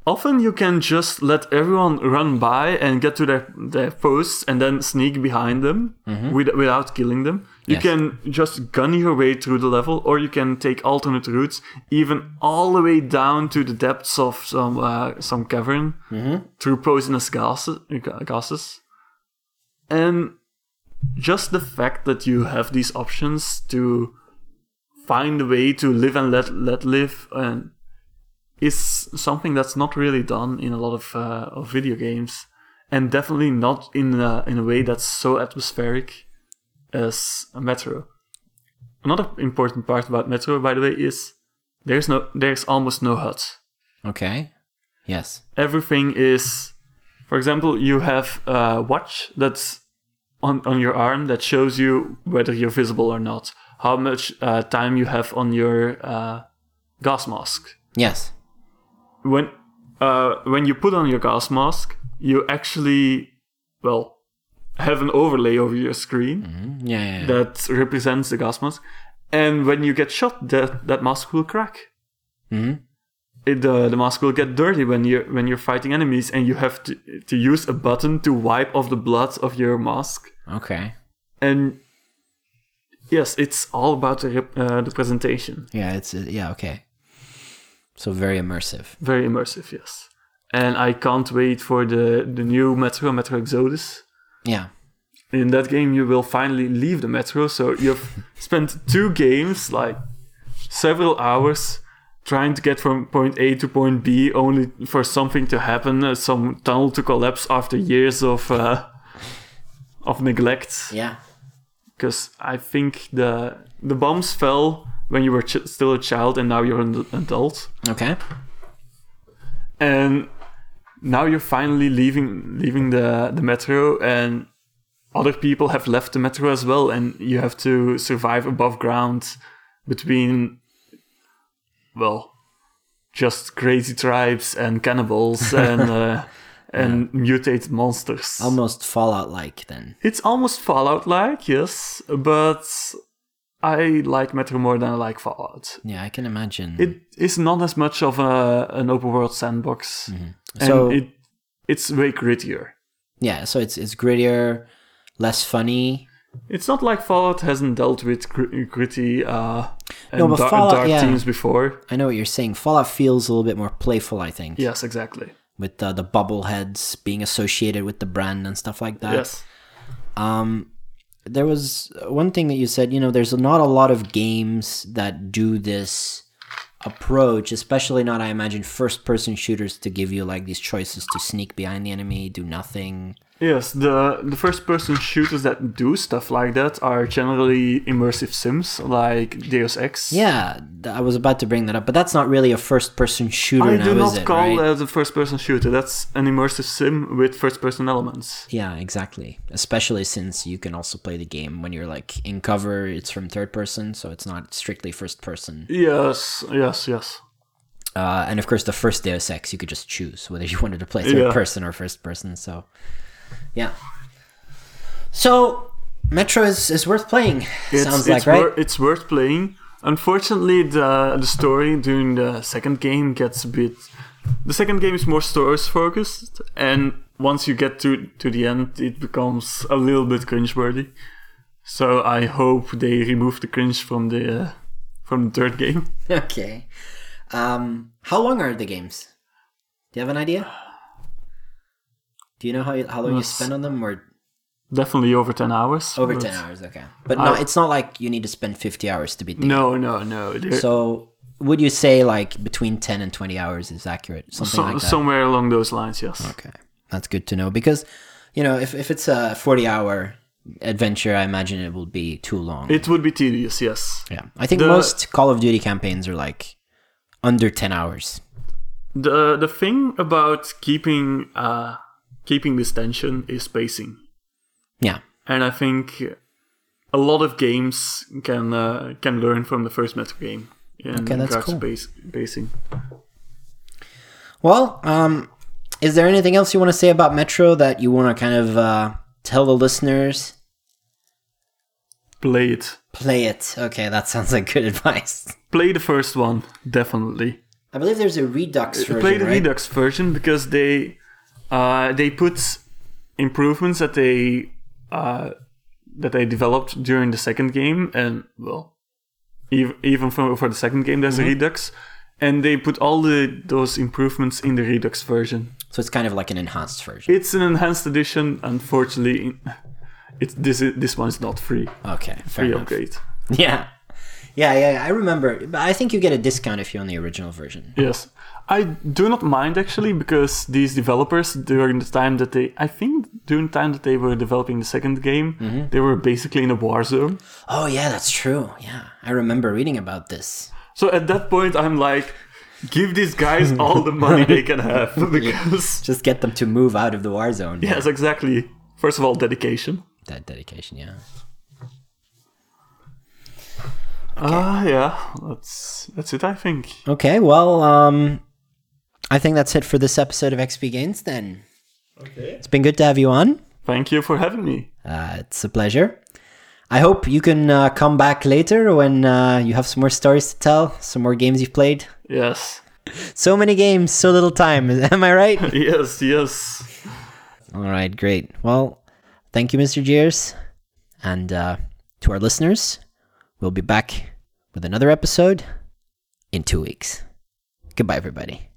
often you can just let everyone run by and get to their posts and then sneak behind them without killing them. You can just gun your way through the level, or you can take alternate routes, even all the way down to the depths of some cavern through poisonous gases. And just the fact that you have these options to find a way to live and let live and is something that's not really done in a lot of video games, and definitely not in a way that's so atmospheric as Metro. Another important part about Metro, by the way, is there's almost no HUD. Okay. Yes. Everything is, for example, you have a watch that's on your arm that shows you whether you're visible or not, how much time you have on your gas mask. Yes. When you put on your gas mask, you actually, have an overlay over your screen that represents the gas mask. And when you get shot, that mask will crack. Mm-hmm. The mask will get dirty when you're fighting enemies, and you have to use a button to wipe off the blood of your mask. Okay. And yes, it's all about the presentation. Yeah, okay. So very immersive. Very immersive, yes. And I can't wait for the new Metro Exodus. Yeah. In that game, you will finally leave the Metro. So you've spent two games, several hours, trying to get from point A to point B, only for something to happen, some tunnel to collapse after years of neglect. Yeah. Because I think the bombs fell when you were still a child, and now you're an adult. Okay. And now you're finally leaving the Metro, and other people have left the Metro as well, and you have to survive above ground between, just crazy tribes and cannibals and mutated monsters. Almost Fallout-like, then. It's almost Fallout-like, yes, but I like Metro more than I like Fallout. Yeah, I can imagine. It is not as much of an open world sandbox. Mm-hmm. So and it's way grittier. Yeah, so it's grittier, less funny. It's not like Fallout hasn't dealt with gritty dark themes before. I know what you're saying. Fallout feels a little bit more playful, I think. Yes, exactly. With the bobbleheads being associated with the brand and stuff like that. Yes. There was one thing that you said, there's not a lot of games that do this approach, especially not, I imagine, first-person shooters to give you these choices to sneak behind the enemy, do nothing. Yes, the first-person shooters that do stuff like that are generally immersive sims, like Deus Ex. Yeah, I was about to bring that up, but that's not really a first-person shooter I do not call it a first-person shooter. That's an immersive sim with first-person elements. Yeah, exactly. Especially since you can also play the game when you're, in cover, it's from third-person, so it's not strictly first-person. Yes. And, of course, the first Deus Ex, you could just choose whether you wanted to play third-person or first-person, so... Yeah. So, Metro is worth playing, sounds like, right? It's worth playing. Unfortunately, the story during the second game gets a bit... The second game is more story-focused, and once you get to the end, it becomes a little bit cringeworthy. So I hope they remove the cringe from the third game. Okay. How long are the games? Do you have an idea? Do you know how long you spend on them? Or definitely over 10 hours. Over 10 hours, okay. But no, it's not like you need to spend 50 hours to beat the game. No. So would you say between 10 and 20 hours is accurate? Something like that? Somewhere along those lines, yes. Okay. That's good to know. Because, if it's a 40-hour adventure, I imagine it would be too long. It would be tedious, yes. Yeah. I think most Call of Duty campaigns are under 10 hours. The thing about keeping this tension is pacing. Yeah. And I think a lot of games can learn from the first meta game in regards to basing. Well, is there anything else you want to say about Metro that you want to kind of tell the listeners? Play it. Play it. Okay, that sounds like good advice. Play the first one, definitely. I believe there's a Redux version, play the Redux version, because they put improvements that they developed during the second game, and well, even for the second game, there's a Redux, and they put all those improvements in the Redux version. So it's kind of like an enhanced version. It's an enhanced edition. Unfortunately, this one's not free. Okay, fair enough. Free upgrade. Yeah. Yeah, I remember. I think you get a discount if you're on the original version. Yes. I do not mind, actually, because these developers, during the time that they were developing the second game, they were basically in a war zone. Oh, yeah, that's true. Yeah, I remember reading about this. So at that point, I'm like, give these guys all the money they can have. Because just get them to move out of the war zone. Yeah. Yes, exactly. First of all, dedication. That dedication, yeah. Okay. Yeah, that's it, I think. Okay, well, I think that's it for this episode of XP Gains, then. Okay. It's been good to have you on. Thank you for having me. It's a pleasure. I hope you can come back later when you have some more stories to tell, some more games you've played. Yes. So many games, so little time. Am I right? Yes. All right, great. Well, thank you, Mr. Jeers. And to our listeners... We'll be back with another episode in 2 weeks. Goodbye, everybody.